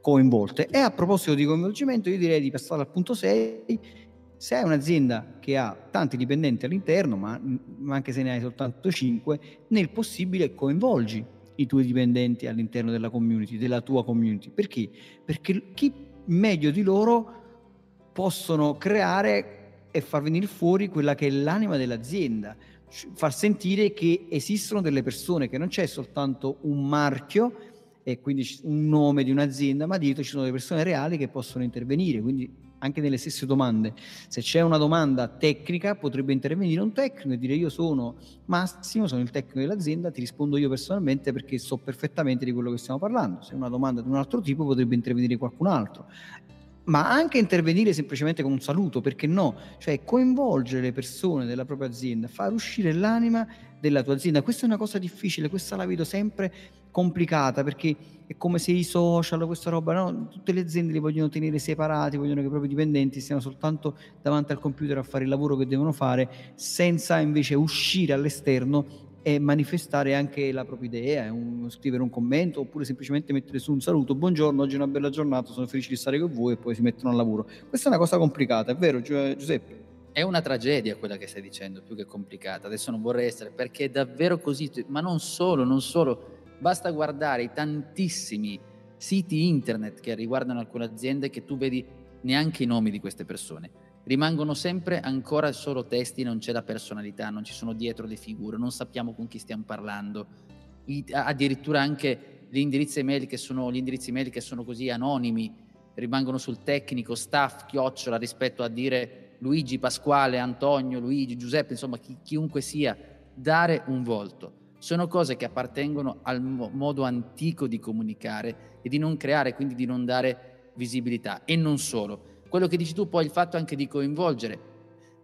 coinvolte. E a proposito di coinvolgimento, io direi di passare al punto 6. Se hai un'azienda che ha tanti dipendenti all'interno, ma anche se ne hai soltanto 5, nel possibile coinvolgi i tuoi dipendenti all'interno della community, della tua community. Perché? Perché chi meglio di loro possono creare e far venire fuori quella che è l'anima dell'azienda, far sentire che esistono delle persone, che non c'è soltanto un marchio e quindi un nome di un'azienda, ma dietro ci sono delle persone reali che possono intervenire. Quindi anche nelle stesse domande, se c'è una domanda tecnica potrebbe intervenire un tecnico e dire: io sono Massimo, sono il tecnico dell'azienda, ti rispondo io personalmente perché so perfettamente di quello che stiamo parlando. Se è una domanda di un altro tipo potrebbe intervenire qualcun altro, ma anche intervenire semplicemente con un saluto, perché no? Cioè coinvolgere le persone della propria azienda, far uscire l'anima della tua azienda. Questa è una cosa difficile, questa la vedo sempre complicata, perché è come se i social, questa roba, no? Tutte le aziende li vogliono tenere separati, vogliono che i propri dipendenti stiano soltanto davanti al computer a fare il lavoro che devono fare, senza invece uscire all'esterno e manifestare anche la propria idea, scrivere un commento oppure semplicemente mettere su un saluto: buongiorno, oggi è una bella giornata, sono felice di stare con voi, e poi si mettono al lavoro. Questa è una cosa complicata, è vero Giuseppe? È una tragedia quella che stai dicendo, più che complicata. Adesso non vorrei essere, perché è davvero così, ma non solo, basta guardare i tantissimi siti internet che riguardano alcune aziende che tu vedi neanche i nomi di queste persone. Rimangono sempre ancora solo testi, non c'è la personalità, non ci sono dietro le figure, non sappiamo con chi stiamo parlando. Addirittura anche gli indirizzi email che sono così anonimi, rimangono sul tecnico, staff, @ rispetto a dire Luigi, Pasquale, Antonio, Luigi, Giuseppe, insomma chiunque sia, dare un volto. Sono cose che appartengono al modo antico di comunicare e di non creare, quindi di non dare visibilità. E non solo. Quello che dici tu, poi il fatto anche di coinvolgere,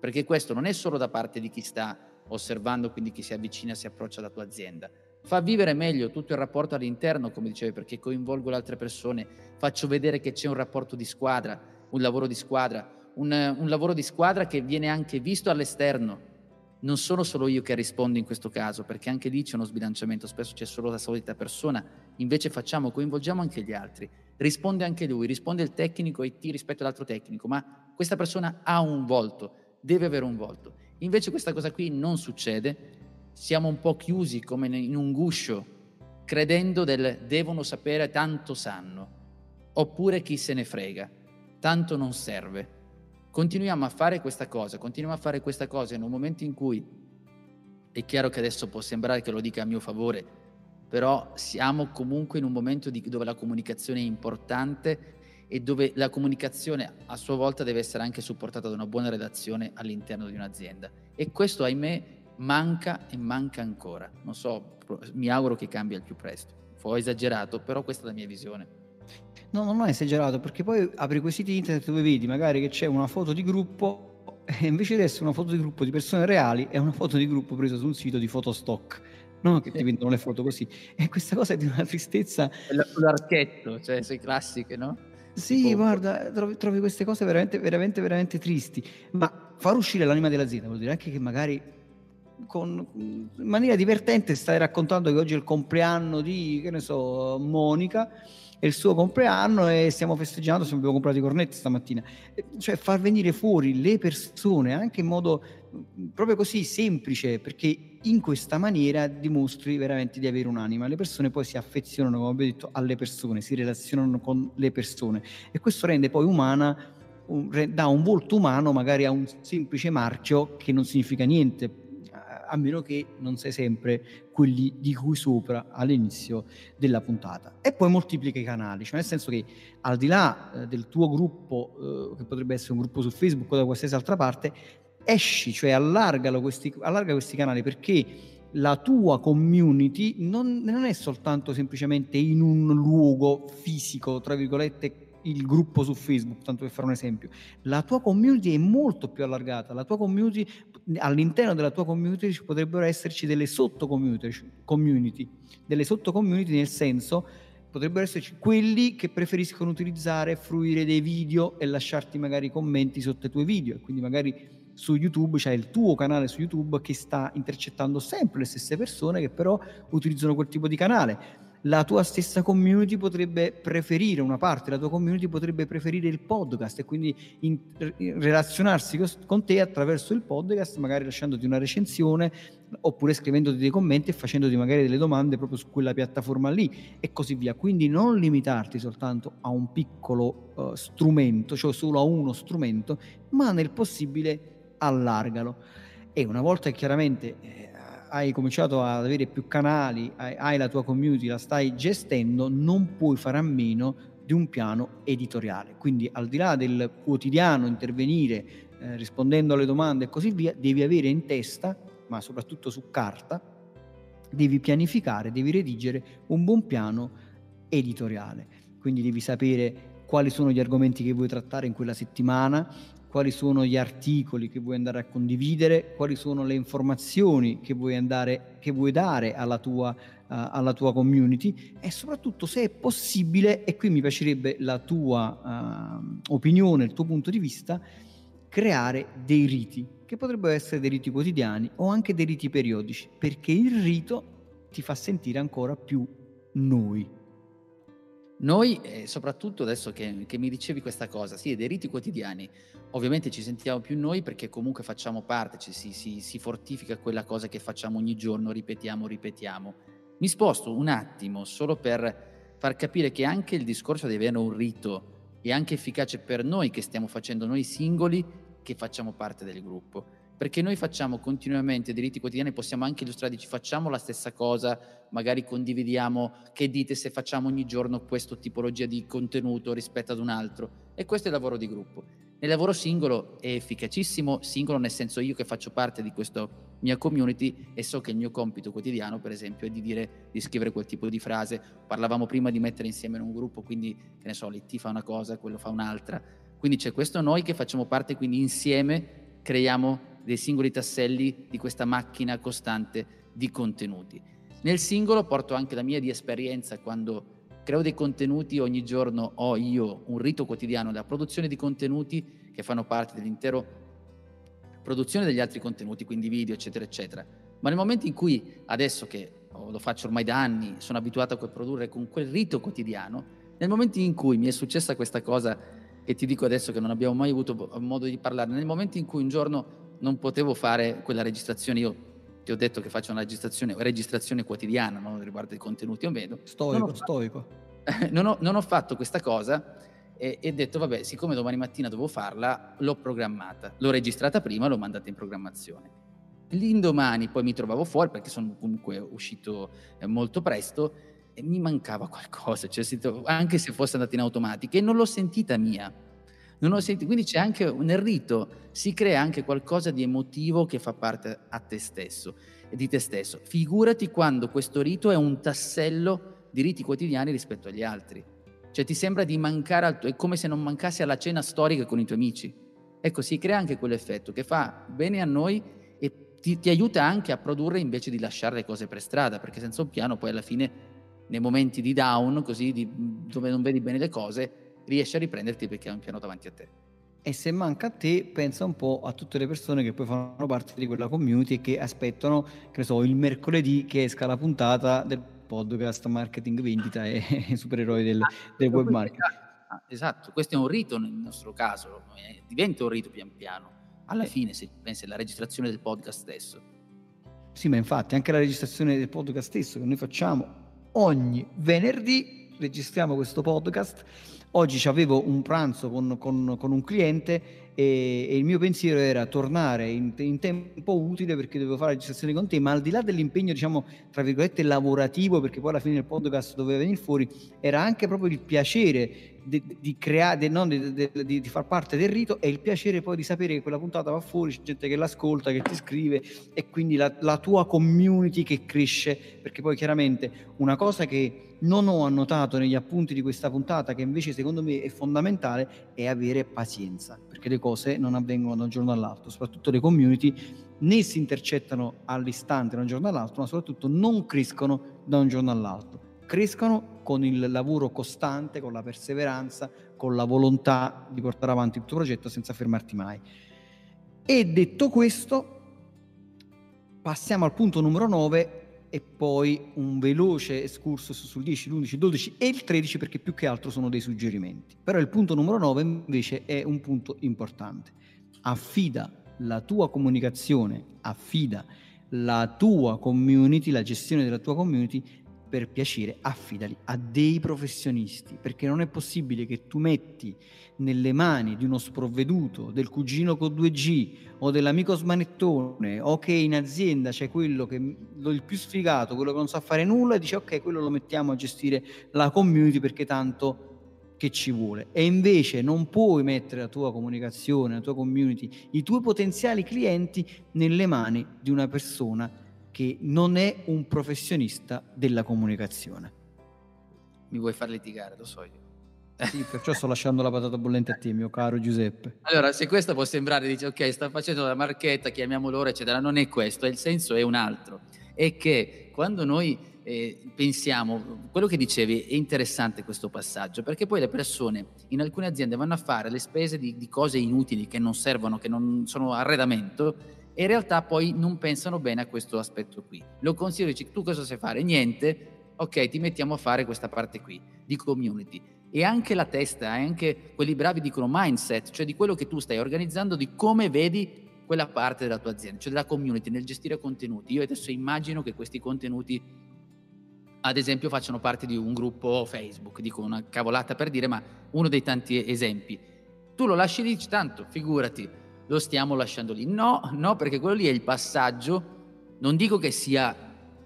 perché questo non è solo da parte di chi sta osservando, quindi chi si avvicina, si approccia alla tua azienda. Fa vivere meglio tutto il rapporto all'interno, come dicevi, perché coinvolgo le altre persone, faccio vedere che c'è un rapporto di squadra, un lavoro di squadra, un lavoro di squadra che viene anche visto all'esterno. Non sono solo io che rispondo in questo caso, perché anche lì c'è uno sbilanciamento, spesso c'è solo la solita persona, invece coinvolgiamo anche gli altri. Risponde anche lui, risponde il tecnico IT rispetto all'altro tecnico, ma questa persona ha un volto, deve avere un volto. Invece questa cosa qui non succede, siamo un po' chiusi come in un guscio, credendo devono sapere, tanto sanno, oppure chi se ne frega, tanto non serve. Continuiamo a fare questa cosa in un momento in cui, è chiaro che adesso può sembrare che lo dica a mio favore, però siamo comunque in un momento dove la comunicazione è importante e dove la comunicazione a sua volta deve essere anche supportata da una buona redazione all'interno di un'azienda. E questo, ahimè, manca ancora. Non so, mi auguro che cambi al più presto. Ho esagerato, però questa è la mia visione. No, non è esagerato, perché poi apri quei siti internet dove vedi magari che c'è una foto di gruppo, e invece di essere una foto di gruppo di persone reali è una foto di gruppo presa su un sito di fotostock. No, che ti vendono le foto così. E questa cosa è di una tristezza. L'archetto, cioè sei classiche, no? Sì, tipo, guarda, trovi queste cose veramente, veramente, veramente tristi. Ma far uscire l'anima dell'azienda vuol dire anche che magari in maniera divertente stai raccontando che oggi è il compleanno di, che ne so, Monica, è il suo compleanno e stiamo festeggiando, abbiamo comprato i cornetti stamattina. Cioè far venire fuori le persone anche in modo proprio così semplice, perché in questa maniera dimostri veramente di avere un'anima. Le persone poi si affezionano, come abbiamo detto, alle persone, si relazionano con le persone, e questo rende poi umana, dà un volto umano magari a un semplice marchio che non significa niente, a meno che non sei sempre quelli di cui sopra all'inizio della puntata. E poi moltiplica i canali, cioè nel senso che al di là del tuo gruppo, che potrebbe essere un gruppo su Facebook o da qualsiasi altra parte, esci, cioè allarga questi canali, perché la tua community non è soltanto semplicemente in un luogo fisico, tra virgolette, il gruppo su Facebook, tanto per fare un esempio. La tua community è molto più allargata, la tua community, all'interno della tua community ci potrebbero esserci delle sottocommunity, delle sottocommunity, nel senso potrebbero esserci quelli che preferiscono utilizzare e fruire dei video e lasciarti magari commenti sotto i tuoi video, e quindi magari su YouTube c'è il tuo canale su YouTube che sta intercettando sempre le stesse persone che però utilizzano quel tipo di canale. La tua stessa community potrebbe preferire una parte, la tua community potrebbe preferire il podcast e quindi relazionarsi con te attraverso il podcast, magari lasciandoti una recensione oppure scrivendoti dei commenti e facendoti magari delle domande proprio su quella piattaforma lì e così via. Quindi non limitarti soltanto a un piccolo strumento, cioè solo a uno strumento, ma nel possibile allargalo. E una volta che chiaramente hai cominciato ad avere più canali, hai la tua community, la stai gestendo, non puoi fare a meno di un piano editoriale. Quindi al di là del quotidiano intervenire rispondendo alle domande e così via, devi avere in testa, ma soprattutto su carta, devi pianificare, devi redigere un buon piano editoriale. Quindi devi sapere quali sono gli argomenti che vuoi trattare in quella settimana, quali sono gli articoli che vuoi andare a condividere, quali sono le informazioni che vuoi dare alla tua community, e soprattutto, se è possibile, e qui mi piacerebbe la tua opinione, il tuo punto di vista, creare dei riti, che potrebbero essere dei riti quotidiani o anche dei riti periodici, perché il rito ti fa sentire ancora più noi. Noi, soprattutto adesso che mi dicevi questa cosa, sì, dei riti quotidiani, ovviamente ci sentiamo più noi perché comunque facciamo parte, si fortifica quella cosa che facciamo ogni giorno, ripetiamo. Mi sposto un attimo solo per far capire che anche il discorso di avere un rito è anche efficace per noi che stiamo facendo, noi singoli che facciamo parte del gruppo, perché noi facciamo continuamente dei riti quotidiani, possiamo anche illustrare, facciamo la stessa cosa, magari condividiamo, che dite se facciamo ogni giorno questa tipologia di contenuto rispetto ad un altro, e questo è il lavoro di gruppo. Nel lavoro singolo è efficacissimo, singolo nel senso io che faccio parte di questa mia community e so che il mio compito quotidiano, per esempio, è di scrivere quel tipo di frase. Parlavamo prima di mettere insieme in un gruppo, quindi che ne so, l'IT fa una cosa, quello fa un'altra, quindi c'è questo noi che facciamo parte, quindi insieme creiamo dei singoli tasselli di questa macchina costante di contenuti. Nel singolo porto anche la mia di esperienza, quando creo dei contenuti ogni giorno ho io un rito quotidiano, la produzione di contenuti che fanno parte dell'intero produzione degli altri contenuti, quindi video eccetera eccetera, ma nel momento in cui, adesso che lo faccio ormai da anni, sono abituato a produrre con quel rito quotidiano, nel momento in cui mi è successa questa cosa che ti dico adesso che non abbiamo mai avuto modo di parlare, nel momento in cui un giorno non potevo fare quella registrazione, io ti ho detto che faccio una registrazione quotidiana, no? Riguardo ai contenuti o meno. Stoico. Non ho fatto questa cosa e ho detto, vabbè, siccome domani mattina dovevo farla, l'ho programmata, l'ho registrata prima, l'ho mandata in programmazione. L'indomani poi mi trovavo fuori, perché sono comunque uscito molto presto, e mi mancava qualcosa, cioè, anche se fosse andata in automatica, e non l'ho sentita mia. Quindi c'è anche nel rito, si crea anche qualcosa di emotivo che fa parte di te stesso. Figurati quando questo rito è un tassello di riti quotidiani rispetto agli altri. Cioè ti sembra di mancare è come se non mancassi alla cena storica con i tuoi amici. Ecco, si crea anche quell'effetto che fa bene a noi e ti aiuta anche a produrre, invece di lasciare le cose per strada, perché senza un piano poi alla fine, nei momenti di down, così dove non vedi bene le cose, riesci a riprenderti perché hai un piano davanti a te. E se manca a te, pensa un po' a tutte le persone che poi fanno parte di quella community e che aspettano, che ne so, il mercoledì che esca la puntata del podcast Marketing Vendita e Supereroi del Web Marketing. Esatto, questo è un rito nel nostro caso, diventa un rito pian piano. Alla fine, se pensi alla registrazione del podcast stesso. Sì, ma infatti anche la registrazione del podcast stesso che noi facciamo ogni venerdì, registriamo questo podcast. Oggi avevo un pranzo con un cliente e il mio pensiero era tornare in tempo utile perché dovevo fare registrazioni con te, ma al di là dell'impegno, diciamo, tra virgolette lavorativo, perché poi alla fine il podcast doveva venire fuori, era anche proprio il piacere di creare, non di far parte del rito, e il piacere poi di sapere che quella puntata va fuori, c'è gente che l'ascolta, che ti scrive, e quindi la tua community che cresce, perché poi chiaramente una cosa che non ho annotato negli appunti di questa puntata, che invece secondo me è fondamentale, è avere pazienza, perché le cose non avvengono da un giorno all'altro, soprattutto le community né si intercettano all'istante da un giorno all'altro, ma soprattutto non crescono da un giorno all'altro, crescono con il lavoro costante, con la perseveranza, con la volontà di portare avanti il tuo progetto senza fermarti mai. E detto questo, passiamo al punto numero 9, e poi un veloce excursus sul 10, l'11, il 12 e il 13, perché più che altro sono dei suggerimenti. Però il punto numero 9 invece è un punto importante. Affida la tua comunicazione, affida la tua community, la gestione della tua community, per piacere affidali a dei professionisti, perché non è possibile che tu metti nelle mani di uno sprovveduto, del cugino con 2G o dell'amico smanettone, o che in azienda c'è quello che il più sfigato, quello che non sa fare nulla, e dice ok, quello lo mettiamo a gestire la community perché tanto che ci vuole. E invece non puoi mettere la tua comunicazione, la tua community, i tuoi potenziali clienti nelle mani di una persona che non è un professionista della comunicazione. Mi vuoi far litigare, lo so io. Sì, perciò sto lasciando la patata bollente a te, mio caro Giuseppe. Allora, se questa può sembrare, dice ok, sta facendo la marchetta, chiamiamolo, eccetera, non è questo, il senso è un altro. È che quando noi pensiamo, quello che dicevi è interessante questo passaggio, perché poi le persone in alcune aziende vanno a fare le spese di cose inutili che non servono, che non sono arredamento, e in realtà poi non pensano bene a questo aspetto qui. Lo consiglio, dici, tu cosa sai fare? Niente, ok, ti mettiamo a fare questa parte qui di community. E anche la testa, anche quelli bravi dicono mindset, cioè di quello che tu stai organizzando, di come vedi quella parte della tua azienda, cioè della community, nel gestire contenuti. Io adesso immagino che questi contenuti, ad esempio, facciano parte di un gruppo Facebook, dico una cavolata per dire, ma uno dei tanti esempi. Tu lo lasci lì, dici tanto, figurati, lo stiamo lasciando lì. No, perché quello lì è il passaggio. Non dico che sia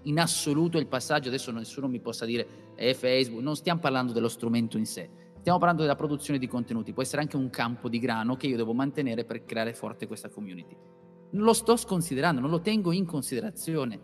in assoluto il passaggio, adesso nessuno mi possa dire Facebook, non stiamo parlando dello strumento in sé, stiamo parlando della produzione di contenuti. Può essere anche un campo di grano che io devo mantenere per creare forte questa community. Non lo sto sconsiderando, non lo tengo in considerazione,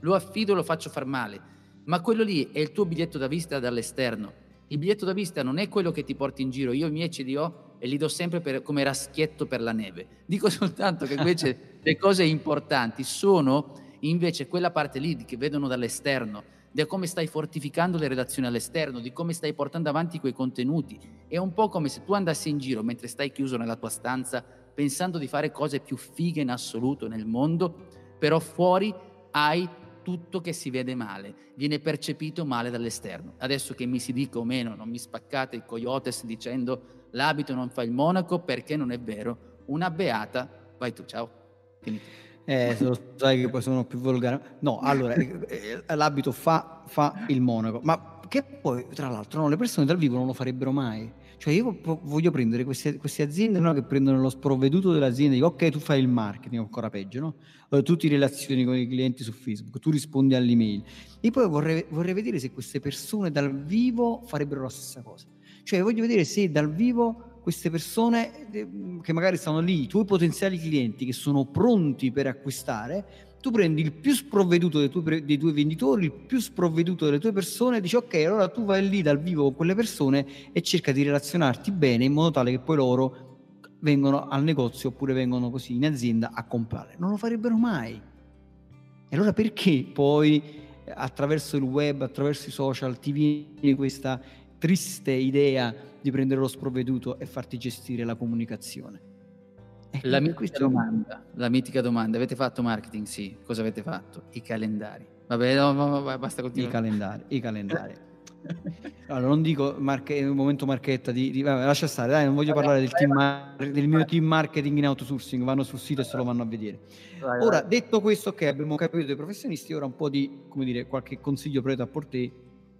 lo affido, lo faccio far male. Ma quello lì è il tuo biglietto da visita dall'esterno. Il biglietto da visita non è quello che ti porti in giro. Io i miei ce li ho e li do sempre come raschietto per la neve. Dico soltanto che invece le cose importanti sono invece quella parte lì che vedono dall'esterno, di come stai fortificando le relazioni all'esterno, di come stai portando avanti quei contenuti. È un po' come se tu andassi in giro mentre stai chiuso nella tua stanza pensando di fare cose più fighe in assoluto nel mondo, però fuori hai tutto che si vede male, viene percepito male dall'esterno. Adesso che mi si dica o meno, non mi spaccate i coyotes dicendo l'abito non fa il monaco, perché non è vero. Una beata, vai tu, ciao. Sai che poi sono più volgare. No, allora, l'abito fa il monaco, ma che poi, tra l'altro, no, le persone dal vivo non lo farebbero mai. Cioè io voglio prendere queste aziende, no, che prendono lo sprovveduto dell'azienda e dico ok, tu fai il marketing, ancora peggio, no? Allora, tu ti relazioni con i clienti su Facebook, tu rispondi all'email. E poi vorrei vedere se queste persone dal vivo farebbero la stessa cosa. Cioè voglio vedere se dal vivo queste persone che magari stanno lì, i tuoi potenziali clienti che sono pronti per acquistare, tu prendi il più sprovveduto dei tuoi venditori, il più sprovveduto delle tue persone e dici ok, allora tu vai lì dal vivo con quelle persone e cerca di relazionarti bene in modo tale che poi loro vengono al negozio oppure vengono così in azienda a comprare. Non lo farebbero mai. E allora perché poi attraverso il web, attraverso i social ti viene questa triste idea di prendere lo sprovveduto e farti gestire la comunicazione. La mitica domanda, avete fatto marketing? Sì. Cosa avete fatto? I calendari. Vabbè, no, basta continuare. I calendari. Allora, non dico un momento marchetta vabbè, lascia stare, dai, non voglio parlare del mio team marketing in outsourcing, vanno sul sito e se lo vanno a vedere. Ora, detto questo, che abbiamo capito dei professionisti, ora un po' di, come dire, qualche consiglio preso a portare,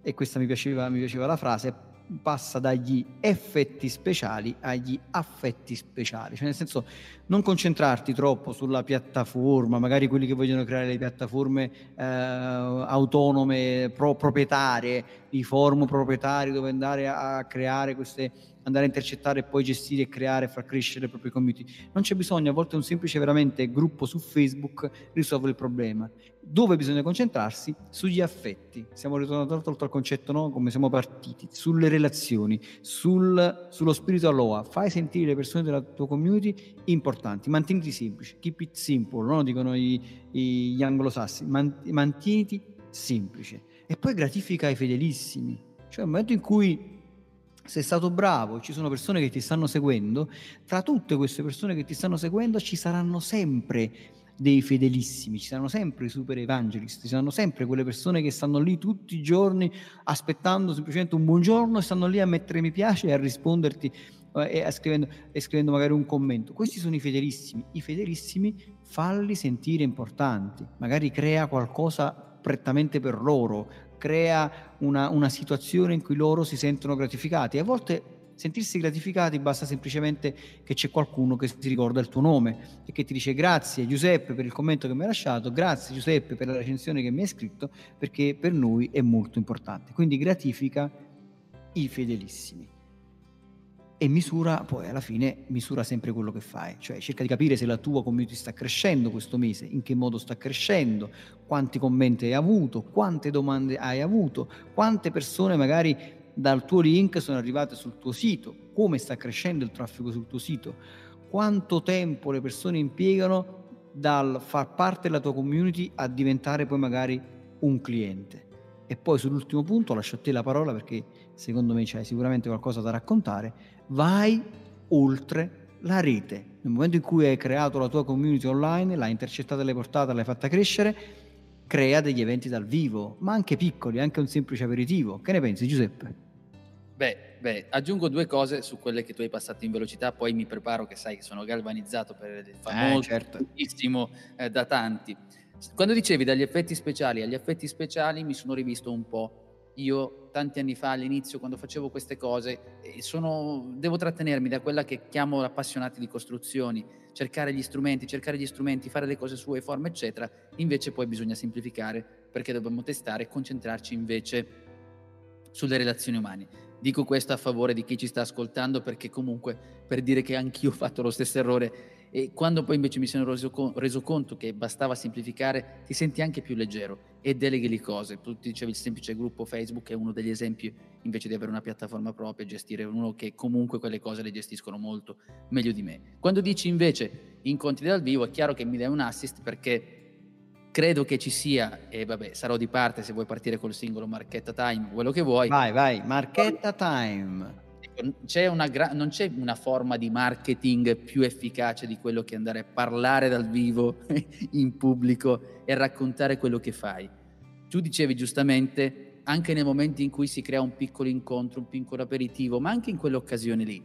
e questa mi piaceva la frase. Passa dagli effetti speciali agli affetti speciali, cioè nel senso non concentrarti troppo sulla piattaforma, magari quelli che vogliono creare le piattaforme autonome, proprietarie, i forum proprietari dove andare a creare queste, andare a intercettare e poi gestire e creare, far crescere le proprie community. Non c'è bisogno, a volte un semplice veramente gruppo su Facebook risolve il problema. Dove bisogna concentrarsi? Sugli affetti. Siamo ritornati al concetto, no? Come siamo partiti, sulle relazioni, sullo spirito aloha. Fai sentire le persone della tua community importanti, mantieniti semplici, keep it simple, no? Dicono gli anglosassi, mantieniti semplice. E poi gratifica i fedelissimi, cioè nel momento in cui sei stato bravo, ci sono persone che ti stanno seguendo, tra tutte queste persone che ti stanno seguendo ci saranno sempre dei fedelissimi, ci saranno sempre i super evangelisti, ci saranno sempre quelle persone che stanno lì tutti i giorni aspettando semplicemente un buongiorno e stanno lì a mettere mi piace e a risponderti e scrivendo magari un commento. Questi sono i fedelissimi, falli sentire importanti, magari crea qualcosa prettamente per loro, crea una situazione in cui loro si sentono gratificati. A volte sentirsi gratificati basta semplicemente che c'è qualcuno che si ricorda il tuo nome e che ti dice grazie Giuseppe per il commento che mi hai lasciato, grazie Giuseppe per la recensione che mi hai scritto, perché per noi è molto importante. Quindi gratifica i fedelissimi e misura poi alla fine sempre quello che fai, cioè cerca di capire se la tua community sta crescendo questo mese, in che modo sta crescendo, quanti commenti hai avuto, quante domande hai avuto, quante persone magari dal tuo link sono arrivate sul tuo sito, come sta crescendo il traffico sul tuo sito, quanto tempo le persone impiegano dal far parte della tua community a diventare poi magari un cliente. E poi sull'ultimo punto lascio a te la parola, perché secondo me c'hai sicuramente qualcosa da raccontare. Vai oltre la rete. Nel momento in cui hai creato la tua community online, l'hai intercettata, l'hai portata, l'hai fatta crescere, crea degli eventi dal vivo, ma anche piccoli, anche un semplice aperitivo. Che ne pensi, Giuseppe? Beh, aggiungo due cose su quelle che tu hai passato in velocità, poi mi preparo, che sai che sono galvanizzato per il famoso certo. Da tanti. Quando dicevi dagli effetti speciali agli affetti speciali, mi sono rivisto un po'. Io tanti anni fa all'inizio, quando facevo queste cose, devo trattenermi da quella che chiamo appassionati di costruzioni, cercare gli strumenti, fare le cose sue, forme eccetera. Invece poi bisogna semplificare, perché dobbiamo testare e concentrarci invece sulle relazioni umane. Dico questo a favore di chi ci sta ascoltando, perché comunque, per dire che anch'io ho fatto lo stesso errore, e quando poi invece mi sono reso conto che bastava semplificare, ti senti anche più leggero e deleghi le cose. Tu dicevi il semplice gruppo Facebook è uno degli esempi, invece di avere una piattaforma propria, gestire uno che comunque quelle cose le gestiscono molto meglio di me. Quando dici invece incontri dal vivo, è chiaro che mi dai un assist, perché credo che ci sia, e vabbè, sarò di parte se vuoi partire col singolo Marchetta Time, quello che vuoi. Vai, Marchetta Time. Non c'è una forma di marketing più efficace di quello che andare a parlare dal vivo in pubblico e raccontare quello che fai. Tu dicevi giustamente, anche nei momenti in cui si crea un piccolo incontro, un piccolo aperitivo, ma anche in quell'occasione lì,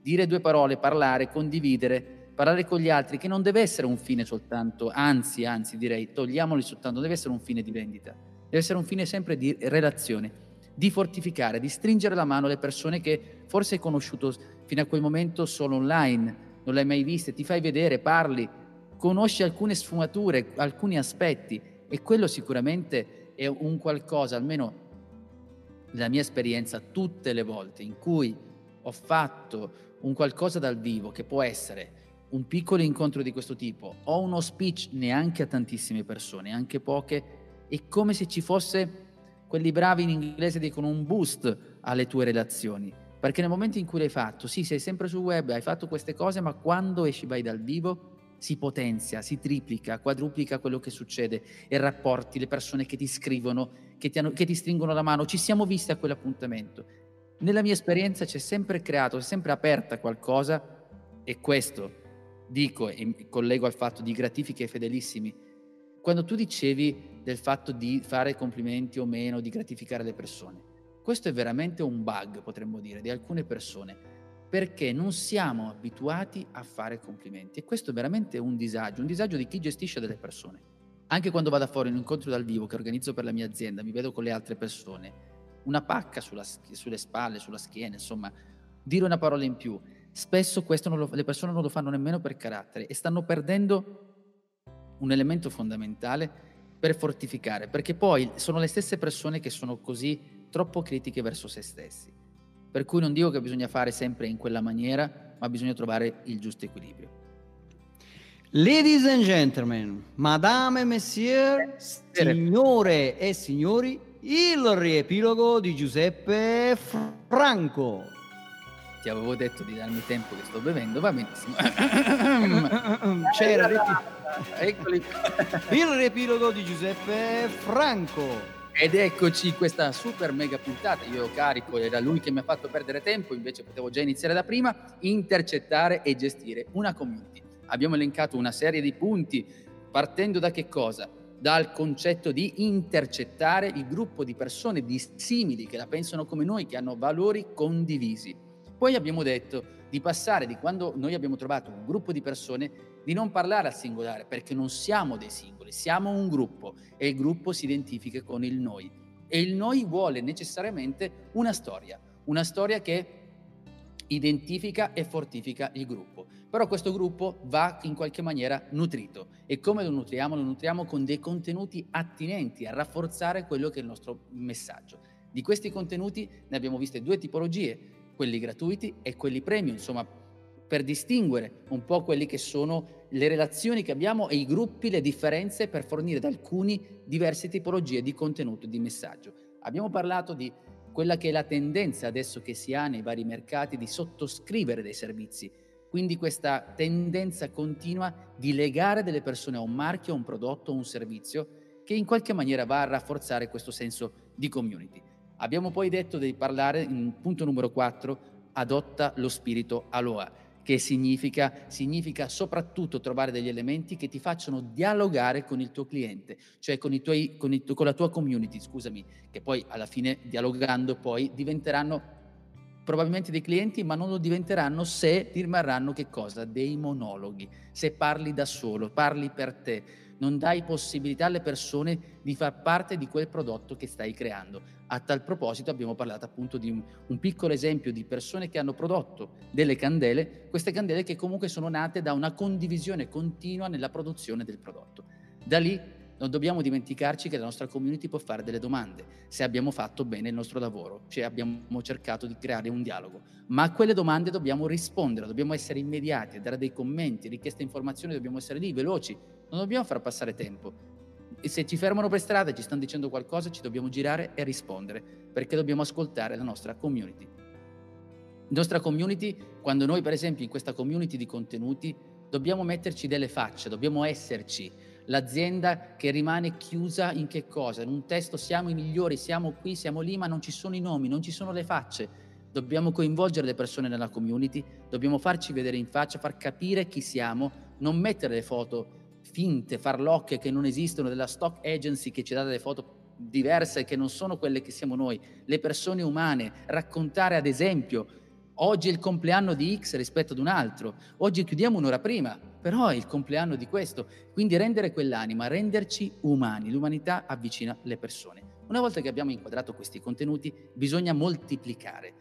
dire due parole, parlare, condividere, parlare con gli altri, che non deve essere un fine soltanto, anzi direi togliamoli soltanto, non deve essere un fine di vendita, deve essere un fine sempre di relazione, di fortificare, di stringere la mano alle persone che forse hai conosciuto fino a quel momento solo online, non le hai mai viste, ti fai vedere, parli, conosci alcune sfumature, alcuni aspetti, e quello sicuramente è un qualcosa, almeno nella mia esperienza, tutte le volte in cui ho fatto un qualcosa dal vivo, che può essere un piccolo incontro di questo tipo, o uno speech, neanche a tantissime persone, anche poche, è come se ci fosse... Quelli bravi in inglese dicono un boost alle tue relazioni, perché nel momento in cui l'hai fatto, sì, sei sempre sul web, hai fatto queste cose, ma quando vai dal vivo si potenzia, si triplica, quadruplica quello che succede, e rapporti, le persone che ti scrivono, che ti stringono la mano, ci siamo visti a quell'appuntamento. nella mia esperienza c'è sempre creato, è sempre aperta qualcosa, e questo dico e collego al fatto di gratifiche fedelissimi. Quando tu dicevi del fatto di fare complimenti o meno, di gratificare le persone, questo è veramente un bug, potremmo dire, di alcune persone, perché non siamo abituati a fare complimenti, e questo è veramente un disagio di chi gestisce delle persone. Anche quando vado fuori in un incontro dal vivo che organizzo per la mia azienda, mi vedo con le altre persone, una pacca sulle spalle, sulla schiena, insomma, dire una parola in più. Spesso questo le persone non lo fanno nemmeno per carattere, e stanno perdendo un elemento fondamentale per fortificare, perché poi sono le stesse persone che sono così troppo critiche verso se stessi. Per cui non dico che bisogna fare sempre in quella maniera, ma bisogna trovare il giusto equilibrio. Ladies and gentlemen, madame, messieurs, signore e signori, il riepilogo di Giuseppe Franco. Ti avevo detto di darmi tempo, che sto bevendo, va benissimo. C'era eccoli. Il riepilogo di Giuseppe Franco. Ed eccoci, questa super mega puntata. Io carico, era lui che mi ha fatto perdere tempo, invece potevo già iniziare da prima. Intercettare e gestire una community. Abbiamo elencato una serie di punti, partendo da che cosa? Dal concetto di intercettare il gruppo di persone dissimili che la pensano come noi, che hanno valori condivisi. Poi abbiamo detto di passare di quando noi abbiamo trovato un gruppo di persone, di non parlare al singolare, perché non siamo dei singoli, siamo un gruppo, e il gruppo si identifica con il noi, e il noi vuole necessariamente una storia che identifica e fortifica il gruppo. Però questo gruppo va in qualche maniera nutrito, e come lo nutriamo? Lo nutriamo con dei contenuti attinenti a rafforzare quello che è il nostro messaggio. Di questi contenuti ne abbiamo viste due tipologie, quelli gratuiti e quelli premium, insomma, per distinguere un po' quelli che sono le relazioni che abbiamo e i gruppi, le differenze, per fornire ad alcuni diverse tipologie di contenuto e di messaggio. Abbiamo parlato di quella che è la tendenza adesso che si ha nei vari mercati di sottoscrivere dei servizi, quindi questa tendenza continua di legare delle persone a un marchio, a un prodotto, a un servizio, che in qualche maniera va a rafforzare questo senso di community. Abbiamo poi detto di parlare, in punto numero 4, adotta lo spirito Aloha, che significa soprattutto trovare degli elementi che ti facciano dialogare con il tuo cliente, cioè con la tua community, scusami, che poi alla fine, dialogando, poi diventeranno probabilmente dei clienti, ma non lo diventeranno se rimarranno che cosa? Dei monologhi. Se parli da solo, parli per te, non dai possibilità alle persone di far parte di quel prodotto che stai creando. A tal proposito abbiamo parlato appunto di un piccolo esempio di persone che hanno prodotto delle candele, queste candele che comunque sono nate da una condivisione continua nella produzione del prodotto. Da lì non dobbiamo dimenticarci che la nostra community può fare delle domande, se abbiamo fatto bene il nostro lavoro, cioè abbiamo cercato di creare un dialogo. Ma a quelle domande dobbiamo rispondere, dobbiamo essere immediati, dare dei commenti, richieste informazioni, dobbiamo essere lì, veloci, non dobbiamo far passare tempo. E se ci fermano per strada e ci stanno dicendo qualcosa, ci dobbiamo girare e rispondere, perché dobbiamo ascoltare la nostra community. Quando noi per esempio in questa community di contenuti dobbiamo metterci delle facce, dobbiamo esserci. L'azienda che rimane chiusa in che cosa? In un testo, siamo i migliori, siamo qui, siamo lì, ma non ci sono i nomi, non ci sono le facce. Dobbiamo coinvolgere le persone nella community, dobbiamo farci vedere in faccia, far capire chi siamo, non mettere le foto finte, farlocche che non esistono, della stock agency che ci dà delle foto diverse che non sono quelle che siamo noi, le persone umane, raccontare ad esempio oggi è il compleanno di X rispetto ad un altro, oggi chiudiamo un'ora prima, però è il compleanno di questo, quindi rendere quell'anima, renderci umani, l'umanità avvicina le persone. Una volta che abbiamo inquadrato questi contenuti bisogna moltiplicare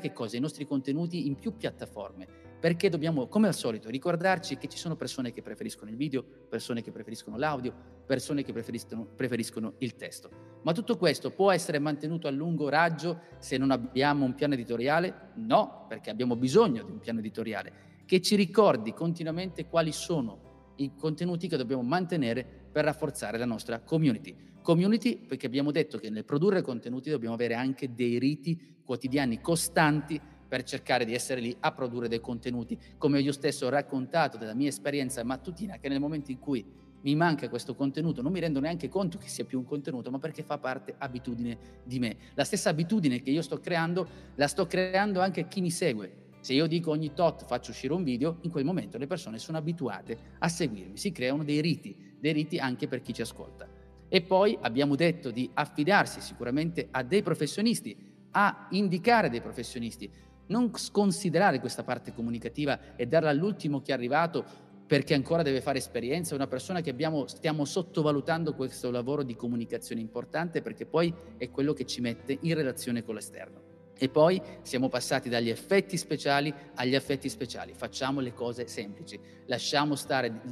che cosa? I nostri contenuti in più piattaforme, perché dobbiamo, come al solito, ricordarci che ci sono persone che preferiscono il video, persone che preferiscono l'audio, persone che preferiscono il testo. Ma tutto questo può essere mantenuto a lungo raggio se non abbiamo un piano editoriale? No, perché abbiamo bisogno di un piano editoriale che ci ricordi continuamente quali sono i contenuti che dobbiamo mantenere per rafforzare la nostra community. Perché abbiamo detto che nel produrre contenuti dobbiamo avere anche dei riti quotidiani costanti per cercare di essere lì a produrre dei contenuti, come io stesso ho raccontato della mia esperienza mattutina, che nel momento in cui mi manca questo contenuto, non mi rendo neanche conto che sia più un contenuto, ma perché fa parte abitudine di me. La stessa abitudine che io sto creando, la sto creando anche chi mi segue. Se io dico ogni tot faccio uscire un video, in quel momento le persone sono abituate a seguirmi, si creano dei riti anche per chi ci ascolta. E poi abbiamo detto di affidarsi sicuramente a dei professionisti, a indicare dei professionisti, non sconsiderare questa parte comunicativa e darla all'ultimo che è arrivato perché ancora deve fare esperienza, una persona che stiamo sottovalutando questo lavoro di comunicazione importante, perché poi è quello che ci mette in relazione con l'esterno. E poi siamo passati dagli effetti speciali agli effetti speciali, facciamo le cose semplici, lasciamo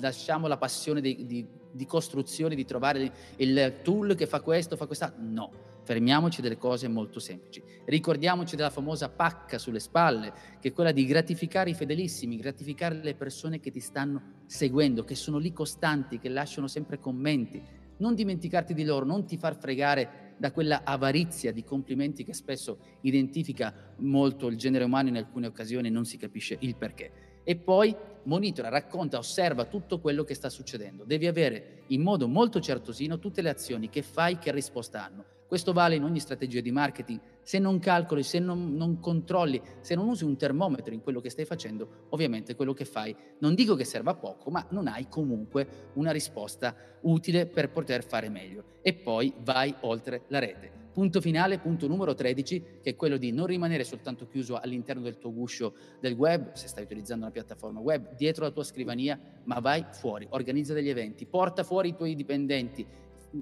la passione di costruzione, di trovare il tool che fa questo, fa questa, no. Fermiamoci delle cose molto semplici. Ricordiamoci della famosa pacca sulle spalle, che è quella di gratificare i fedelissimi, gratificare le persone che ti stanno seguendo, che sono lì costanti, che lasciano sempre commenti. Non dimenticarti di loro, non ti far fregare da quella avarizia di complimenti che spesso identifica molto il genere umano, in alcune occasioni non si capisce il perché. E poi monitora, racconta, osserva tutto quello che sta succedendo. Devi avere in modo molto certosino tutte le azioni che fai, che risposta hanno. Questo vale in ogni strategia di marketing. Se non calcoli, se non controlli, se non usi un termometro in quello che stai facendo, ovviamente quello che fai, non dico che serva a poco, ma non hai comunque una risposta utile per poter fare meglio. E poi vai oltre la rete. Punto finale, punto numero 13, che è quello di non rimanere soltanto chiuso all'interno del tuo guscio del web, se stai utilizzando una piattaforma web, dietro la tua scrivania, ma vai fuori, organizza degli eventi, porta fuori i tuoi dipendenti,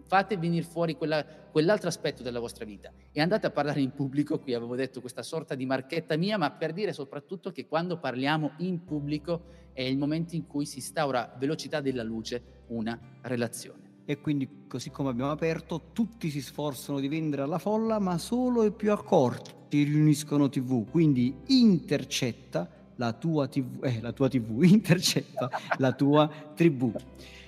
fate venire fuori quell'altro aspetto della vostra vita e andate a parlare in pubblico. Qui avevo detto questa sorta di marchetta mia, ma per dire soprattutto che quando parliamo in pubblico è il momento in cui si instaura, velocità della luce, una relazione. E quindi, così come abbiamo aperto, tutti si sforzano di vendere alla folla, ma solo i più accorti riuniscono TV. Quindi intercetta intercetta la tua tribù.